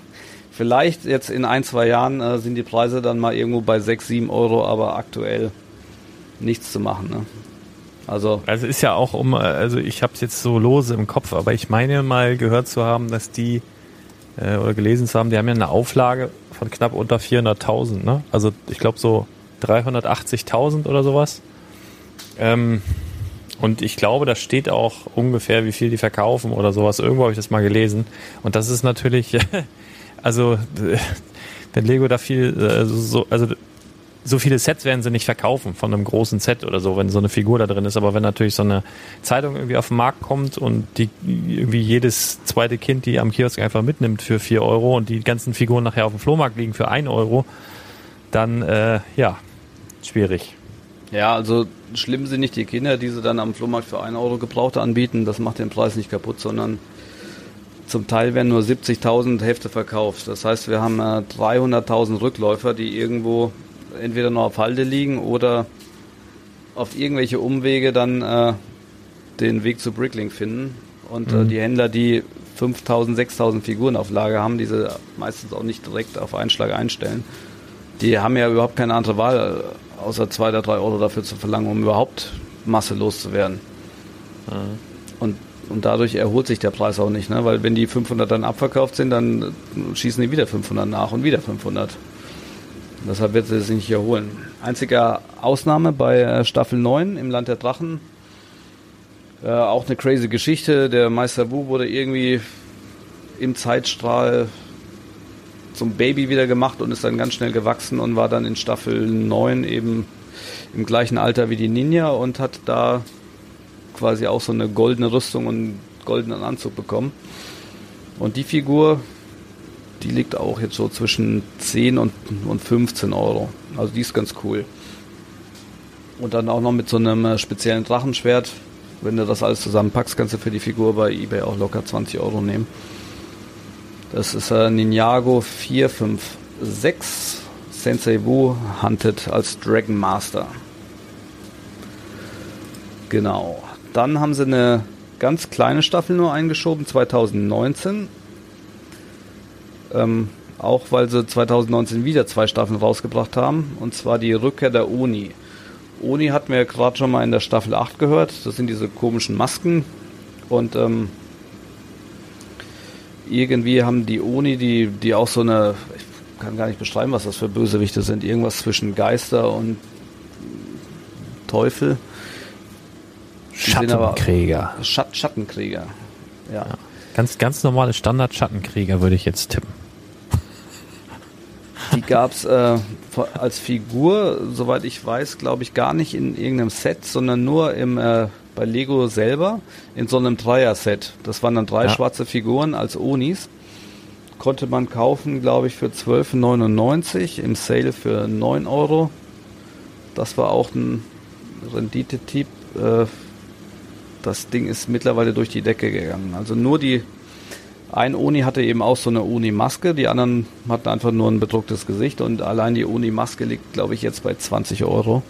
Vielleicht jetzt in ein, zwei Jahren sind die Preise dann mal irgendwo bei 6, 7 Euro, aber aktuell nichts zu machen. Ne? Also ist ja auch also ich habe es jetzt so lose im Kopf, aber ich meine mal gehört zu haben, dass die oder gelesen zu haben, die haben ja eine Auflage von knapp unter 400.000. Ne? Also ich glaube so 380.000 oder sowas. Und ich glaube, da steht auch ungefähr, wie viel die verkaufen oder sowas. Irgendwo habe ich das mal gelesen. Und das ist natürlich, also wenn Lego da so viele Sets werden sie nicht verkaufen von einem großen Set oder so, wenn so eine Figur da drin ist. Aber wenn natürlich so eine Zeitung irgendwie auf den Markt kommt und die irgendwie jedes zweite Kind, die am Kiosk einfach mitnimmt für 4 Euro und die ganzen Figuren nachher auf dem Flohmarkt liegen für 1 Euro, dann ja, schwierig. Ja, also schlimm sind nicht die Kinder, die sie dann am Flohmarkt für 1 Euro Gebrauchte anbieten. Das macht den Preis nicht kaputt, sondern zum Teil werden nur 70.000 Hefte verkauft. Das heißt, wir haben 300.000 Rückläufer, die irgendwo entweder noch auf Halde liegen oder auf irgendwelche Umwege dann den Weg zu Bricklink finden. Und die Händler, die 5.000, 6.000 Figuren auf Lager haben, die sie meistens auch nicht direkt auf Einschlag einstellen, die haben ja überhaupt keine andere Wahl, außer 2 oder 3 Euro dafür zu verlangen, um überhaupt Masse loszuwerden. Mhm. Und dadurch erholt sich der Preis auch nicht, ne? Weil wenn die 500 dann abverkauft sind, dann schießen die wieder 500 nach und wieder 500. Deshalb wird sie es nicht erholen. Einziger Ausnahme bei Staffel 9 im Land der Drachen. Auch eine crazy Geschichte. Der Meister Wu wurde irgendwie im Zeitstrahl zum Baby wieder gemacht und ist dann ganz schnell gewachsen und war dann in Staffel 9 eben im gleichen Alter wie die Ninja und hat da quasi auch so eine goldene Rüstung und einen goldenen Anzug bekommen. Und die Figur, die liegt auch jetzt so zwischen 10 und 15 Euro. Also die ist ganz cool. Und dann auch noch mit so einem speziellen Drachenschwert. Wenn du das alles zusammenpackst, kannst du für die Figur bei eBay auch locker 20 Euro nehmen. Das ist Ninjago 456 Sensei Wu hunted als Dragon Master. Genau. Dann haben sie eine ganz kleine Staffel nur eingeschoben, 2019. Auch weil sie 2019 wieder 2 Staffeln rausgebracht haben, und zwar die Rückkehr der Oni. Oni hatten wir gerade schon mal in der Staffel 8 gehört, das sind diese komischen Masken, und irgendwie haben die Oni, die auch so eine, ich kann gar nicht beschreiben, was das für Bösewichte sind, irgendwas zwischen Geister und Teufel. Schattenkrieger. Schattenkrieger, ja. Ganz normale Standard-Schattenkrieger würde ich jetzt tippen. Die gab es als Figur, soweit ich weiß, glaube ich, gar nicht in irgendeinem Set, sondern nur bei Lego selber in so einem Dreier-Set. Das waren dann 3 schwarze Figuren als Onis. Konnte man kaufen, glaube ich, für 12,99 €, im Sale für 9 Euro. Das war auch ein Rendite-Tipp. Das Ding ist mittlerweile durch die Decke gegangen. Also nur ein Oni hatte eben auch so eine Oni-Maske, die anderen hatten einfach nur ein bedrucktes Gesicht, und allein die Oni-Maske liegt, glaube ich, jetzt bei 20 Euro.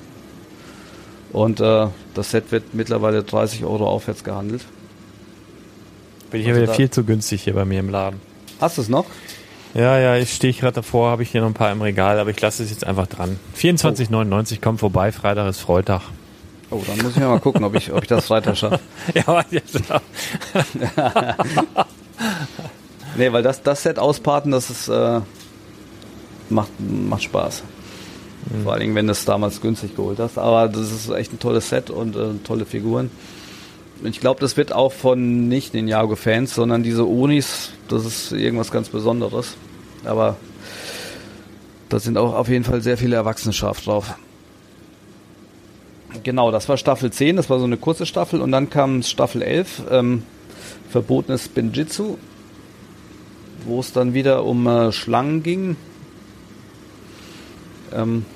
Und das Set wird mittlerweile 30 Euro aufwärts gehandelt. Bin ich also wieder viel zu günstig hier bei mir im Laden. Hast du es noch? Ja, ich stehe gerade davor, habe ich hier noch ein paar im Regal, aber ich lasse es jetzt einfach dran. 24,99 €, komm vorbei, Freitag ist Freitag. Oh, dann muss ich mal gucken, ob ich das Freitag schaffe. Ja, aber jetzt nee, weil das Set ausparten, das ist macht Spaß. Mhm. Vor allen Dingen, wenn du es damals günstig geholt hast. Aber das ist echt ein tolles Set und tolle Figuren. Ich glaube, das wird auch von nicht Ninjago-Fans, sondern diese Onis, das ist irgendwas ganz Besonderes. Aber da sind auch auf jeden Fall sehr viele Erwachsene scharf drauf. Genau, das war Staffel 10, das war so eine kurze Staffel, und dann kam Staffel 11, verbotenes Spinjitzu, wo es dann wieder um Schlangen ging.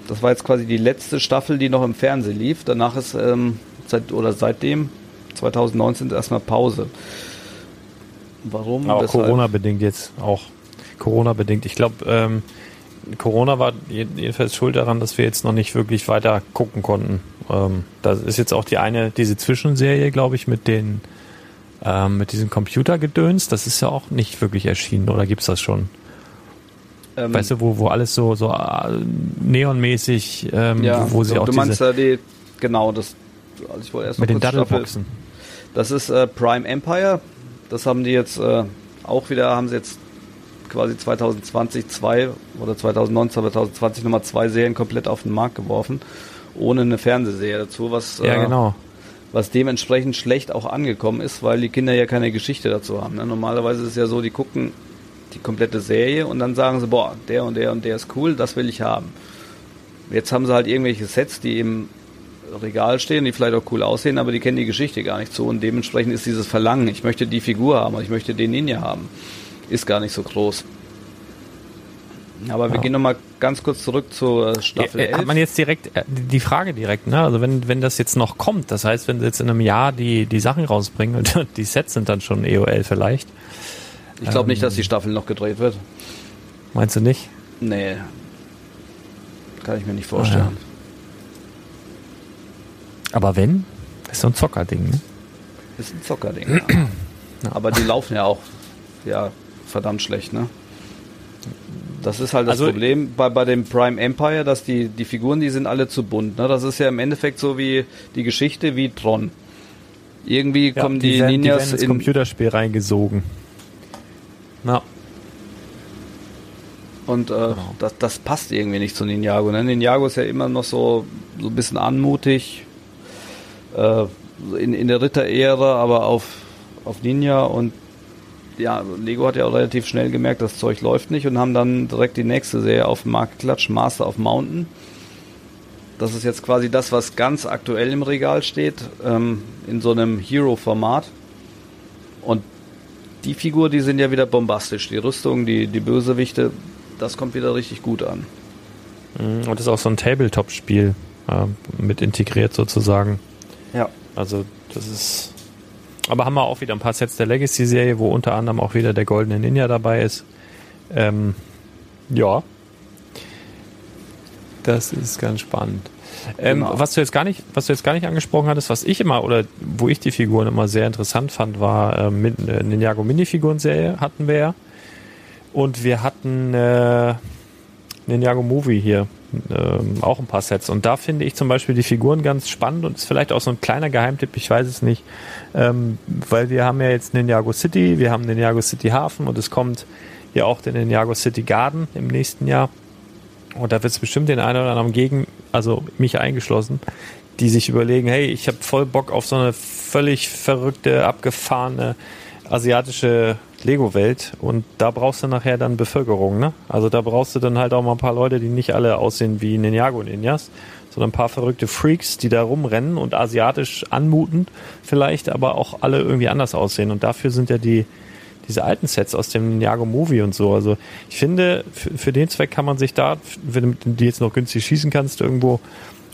Das war jetzt quasi die letzte Staffel, die noch im Fernsehen lief. Danach ist seitdem 2019 erstmal Pause. Warum? Aber Corona-bedingt jetzt auch. Corona-bedingt. Ich glaube, Corona war jedenfalls schuld daran, dass wir jetzt noch nicht wirklich weiter gucken konnten. Das ist jetzt auch diese Zwischenserie, glaube ich, mit diesem Computergedöns. Das ist ja auch nicht wirklich erschienen, oder gibt's das schon? Weißt du, wo alles so neonmäßig, ja, wo sie auch diese... Du meinst ja ich wollte erst mit den Dattelboxen. Das ist Prime Empire. Das haben die jetzt haben sie jetzt quasi 2020 2 oder 2019, 2020 nochmal 2 Serien komplett auf den Markt geworfen, ohne eine Fernsehserie dazu, was was dementsprechend schlecht auch angekommen ist, weil die Kinder ja keine Geschichte dazu haben. Ne? Normalerweise ist es ja so, die gucken die komplette Serie und dann sagen sie, boah, der und der und der ist cool, das will ich haben. Jetzt haben sie halt irgendwelche Sets, die im Regal stehen, die vielleicht auch cool aussehen, aber die kennen die Geschichte gar nicht so und dementsprechend ist dieses Verlangen, ich möchte die Figur haben, ich möchte den Ninja haben, ist gar nicht so groß. Aber wir gehen nochmal ganz kurz zurück zur Staffel 11. Hat man jetzt die Frage direkt, ne? Also wenn das jetzt noch kommt, das heißt, wenn sie jetzt in einem Jahr die Sachen rausbringen und die Sets sind dann schon EOL vielleicht. Ich glaube nicht, dass die Staffel noch gedreht wird. Meinst du nicht? Nee. Kann ich mir nicht vorstellen. Ah, ja. Aber wenn? Ist so ein Zockerding, ne? Ist ein Zockerding, ja. Ja. Aber die laufen ja auch verdammt schlecht, ne? Das ist halt das Problem bei dem Prime Empire, dass die Figuren, die sind alle zu bunt. Ne? Das ist ja im Endeffekt so wie die Geschichte wie Tron. Irgendwie kommen die Ninjas ins Computerspiel reingesogen. Na. Und das passt irgendwie nicht zu Ninjago. Ne? Ninjago ist ja immer noch so ein bisschen anmutig in der Ritterära, aber auf Ninja und Lego hat ja auch relativ schnell gemerkt, das Zeug läuft nicht und haben dann direkt die nächste Serie auf den Markt geklatscht, Master of Mountain. Das ist jetzt quasi das, was ganz aktuell im Regal steht, in so einem Hero-Format. Und die Figuren, die sind ja wieder bombastisch. Die Rüstung, die Bösewichte, das kommt wieder richtig gut an. Und das ist auch so ein Tabletop-Spiel mit integriert sozusagen. Ja. Also das ist... Aber haben wir auch wieder ein paar Sets der Legacy-Serie, wo unter anderem auch wieder der goldene Ninja dabei ist. Das ist ganz spannend. Genau. Was du jetzt gar nicht angesprochen hattest, was ich immer oder wo ich die Figuren immer sehr interessant fand, war Ninjago Minifiguren-Serie hatten wir ja. Und wir hatten Ninjago Movie hier. Auch ein paar Sets. Und da finde ich zum Beispiel die Figuren ganz spannend und ist vielleicht auch so ein kleiner Geheimtipp, ich weiß es nicht, weil wir haben ja jetzt Ninjago City, wir haben Ninjago City Hafen und es kommt ja auch der Ninjago City Garden im nächsten Jahr. Und da wird es bestimmt den einen oder anderen mich eingeschlossen, die sich überlegen, hey, ich habe voll Bock auf so eine völlig verrückte, abgefahrene asiatische Lego-Welt und da brauchst du nachher dann Bevölkerung, ne? Also da brauchst du dann halt auch mal ein paar Leute, die nicht alle aussehen wie Ninjago-Ninjas, sondern ein paar verrückte Freaks, die da rumrennen und asiatisch anmuten vielleicht, aber auch alle irgendwie anders aussehen und dafür sind ja diese alten Sets aus dem Ninjago-Movie und so. Also ich finde, für den Zweck kann man sich da, wenn du die jetzt noch günstig schießen kannst irgendwo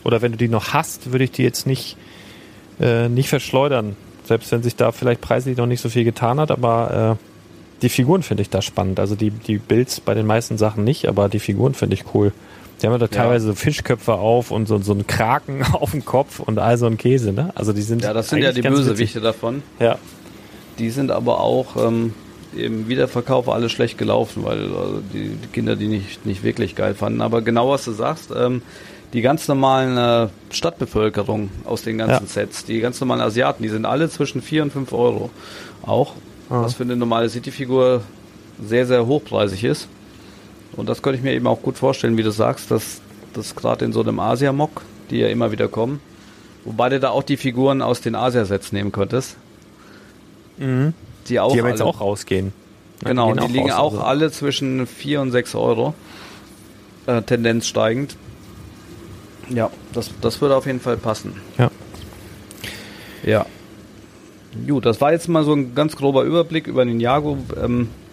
oder wenn du die noch hast, würde ich die jetzt nicht verschleudern, selbst wenn sich da vielleicht preislich noch nicht so viel getan hat, aber die Figuren finde ich da spannend. Also die Builds bei den meisten Sachen nicht, aber die Figuren finde ich cool. Die haben ja da teilweise so Fischköpfe auf und so einen Kraken auf dem Kopf und all so ein Käse, ne? Also die sind das sind ja die Bösewichte davon. Ja. Die sind aber auch im Wiederverkauf alle schlecht gelaufen, weil die Kinder die nicht wirklich geil fanden. Aber genau was du sagst, die ganz normalen Stadtbevölkerung aus den ganzen Sets, die ganz normalen Asiaten, die sind alle zwischen 4 und 5 Euro auch. Was für eine normale City-Figur sehr, sehr hochpreisig ist. Und das könnte ich mir eben auch gut vorstellen, wie du sagst, dass das gerade in so einem Asia-Mock, die ja immer wieder kommen, wobei du da auch die Figuren aus den Asia-Sets nehmen könntest. Mhm. Die aber jetzt auch rausgehen. Genau, die liegen auch alle zwischen 4 und 6 Euro. Tendenz steigend. Ja, das würde auf jeden Fall passen. Ja. Ja. Gut, das war jetzt mal so ein ganz grober Überblick über Ninjago.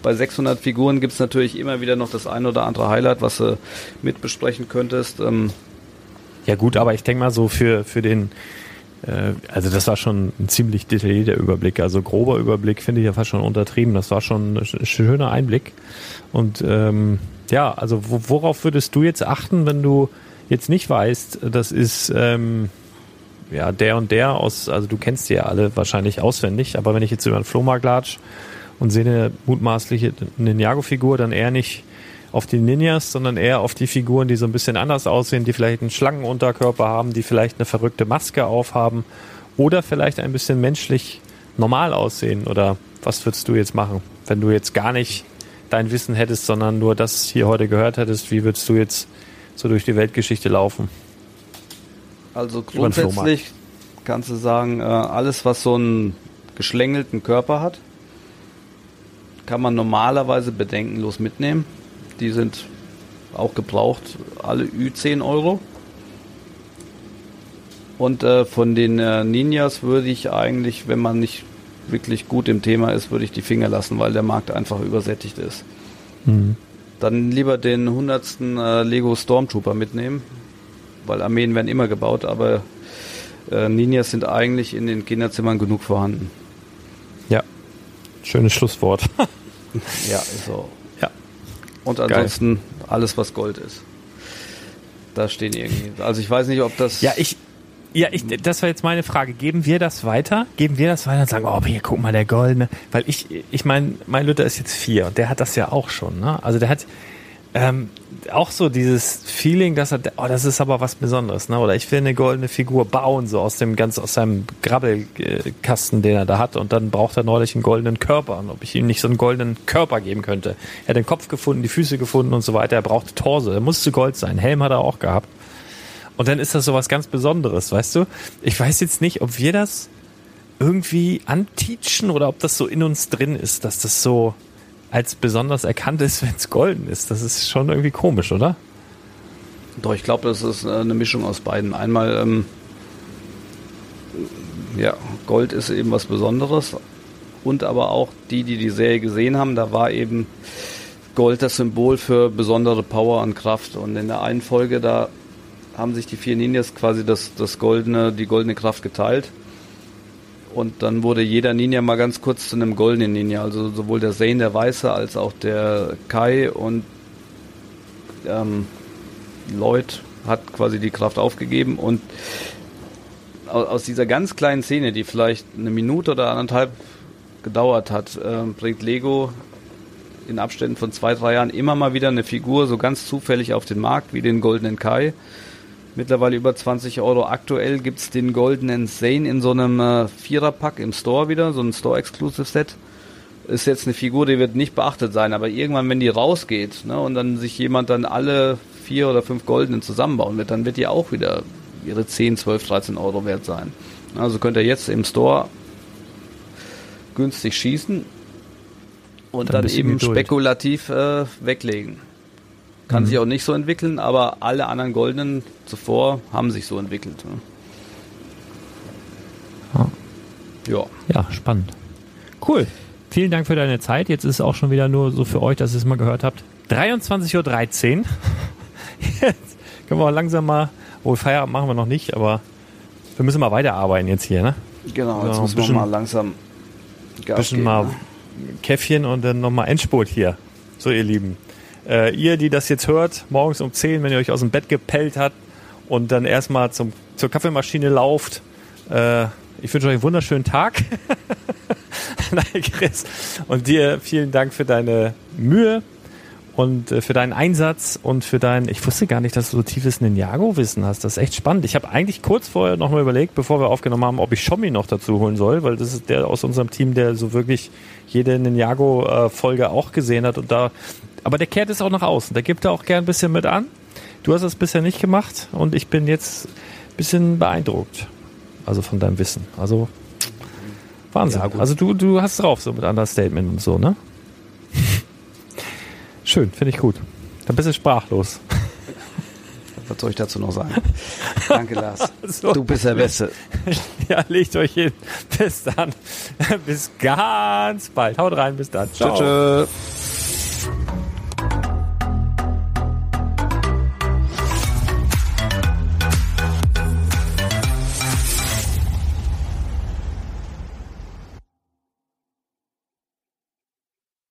Bei 600 Figuren gibt es natürlich immer wieder noch das ein oder andere Highlight, was du mit besprechen könntest. Ja gut, aber ich denke mal so für den Also das war schon ein ziemlich detaillierter Überblick, also grober Überblick finde ich ja fast schon untertrieben, das war schon ein schöner Einblick. Und ja, also worauf würdest du jetzt achten, wenn du jetzt nicht weißt, das ist ja der und der aus, also du kennst die ja alle wahrscheinlich auswendig, aber wenn ich jetzt über einen Flohmarkt latsch und sehe eine mutmaßliche Ninjago-Figur, dann eher nicht auf die Ninjas, sondern eher auf die Figuren, die so ein bisschen anders aussehen, die vielleicht einen Schlangenunterkörper haben, die vielleicht eine verrückte Maske aufhaben oder vielleicht ein bisschen menschlich normal aussehen. Oder was würdest du jetzt machen, wenn du jetzt gar nicht dein Wissen hättest, sondern nur das hier heute gehört hättest? Wie würdest du jetzt so durch die Weltgeschichte laufen? Also grundsätzlich kannst du sagen, alles, was so einen geschlängelten Körper hat, kann man normalerweise bedenkenlos mitnehmen. Die sind auch gebraucht, alle Ü10 €. Und von den Ninjas würde ich eigentlich, wenn man nicht wirklich gut im Thema ist, würde ich die Finger lassen, weil der Markt einfach übersättigt ist. Mhm. Dann lieber den 100. Lego Stormtrooper mitnehmen, weil Armeen werden immer gebaut, aber Ninjas sind eigentlich in den Kinderzimmern genug vorhanden. Ja, schönes Schlusswort. Ja, so. Und ansonsten geil. Alles, was Gold ist. Da stehen irgendwie. Also ich weiß nicht, ob das... Ja, das war jetzt meine Frage. Geben wir das weiter? Und sagen, oh, hier, guck mal, der Goldene. Weil ich meine, mein Luther ist jetzt 4 und der hat das ja auch schon. Ne? Also der hat auch so dieses Feeling, dass er, oh, das ist aber was Besonderes. Ne? Oder ich will eine goldene Figur bauen, so aus seinem Grabbelkasten, den er da hat. Und dann braucht er neulich einen goldenen Körper. Und ob ich ihm nicht so einen goldenen Körper geben könnte. Er hat den Kopf gefunden, die Füße gefunden und so weiter. Er brauchte Torso. Er musste Gold sein. Helm hat er auch gehabt. Und dann ist das so was ganz Besonderes, weißt du? Ich weiß jetzt nicht, ob wir das irgendwie anteachen oder ob das so in uns drin ist, dass das so als besonders erkannt ist, wenn es golden ist. Das ist schon irgendwie komisch, oder? Doch, ich glaube, das ist eine Mischung aus beiden. Einmal, ja, Gold ist eben was Besonderes und aber auch die Serie gesehen haben, da war eben Gold das Symbol für besondere Power und Kraft. Und in der einen Folge, da haben sich die 4 Ninjas quasi die goldene Kraft geteilt. Und dann wurde jeder Ninja mal ganz kurz zu einem goldenen Ninja. Also sowohl der Zane, der Weiße, als auch der Kai und Lloyd hat quasi die Kraft aufgegeben. Und aus dieser ganz kleinen Szene, die vielleicht eine Minute oder 1,5 gedauert hat, bringt Lego in Abständen von 2-3 Jahren immer mal wieder eine Figur so ganz zufällig auf den Markt, wie den goldenen Kai. Mittlerweile über 20 €. Aktuell gibt es den goldenen Zane in so einem 4er-Pack im Store wieder, so ein Store-Exclusive-Set. Ist jetzt eine Figur, die wird nicht beachtet sein, aber irgendwann, wenn die rausgeht, ne, und dann sich jemand dann alle 4 oder 5 goldenen zusammenbauen wird, dann wird die auch wieder ihre 10, 12, 13 € wert sein. Also könnt ihr jetzt im Store günstig schießen und dann eben spekulativ weglegen. Kann sich auch nicht so entwickeln, aber alle anderen goldenen zuvor haben sich so entwickelt. Ja. Ja, spannend. Cool. Vielen Dank für deine Zeit. Jetzt ist es auch schon wieder nur so für euch, dass ihr es mal gehört habt. 23:13 Uhr. Jetzt können wir auch langsam mal, wohl Feierabend machen wir noch nicht, aber wir müssen mal weiterarbeiten jetzt hier, ne? Genau, jetzt müssen wir mal langsam Gas geben, mal Käffchen und dann nochmal Endspurt hier. So, ihr Lieben. Ihr, die das jetzt hört, morgens um 10, wenn ihr euch aus dem Bett gepellt habt und dann erstmal zur Kaffeemaschine lauft. Ich wünsche euch einen wunderschönen Tag. Nein, Chris. Und dir vielen Dank für deine Mühe und für deinen Einsatz und für ich wusste gar nicht, dass du so tiefes Ninjago-Wissen hast. Das ist echt spannend. Ich habe eigentlich kurz vorher nochmal überlegt, bevor wir aufgenommen haben, ob ich Schommi noch dazu holen soll, weil das ist der aus unserem Team, der so wirklich jede Ninjago-Folge auch gesehen hat und da. Aber der kehrt es auch nach außen. Da gibt er auch gern ein bisschen mit an. Du hast das bisher nicht gemacht und ich bin jetzt ein bisschen beeindruckt. Also von deinem Wissen. Also Wahnsinn. Ja, also du hast drauf, so mit Understatement und so, ne? Schön, finde ich gut. Dann bist du sprachlos. Was soll ich dazu noch sagen? Danke, Lars. So, du bist der Beste. Ja, legt euch hin. Bis dann. Bis ganz bald. Haut rein, bis dann. Ciao. Tschö.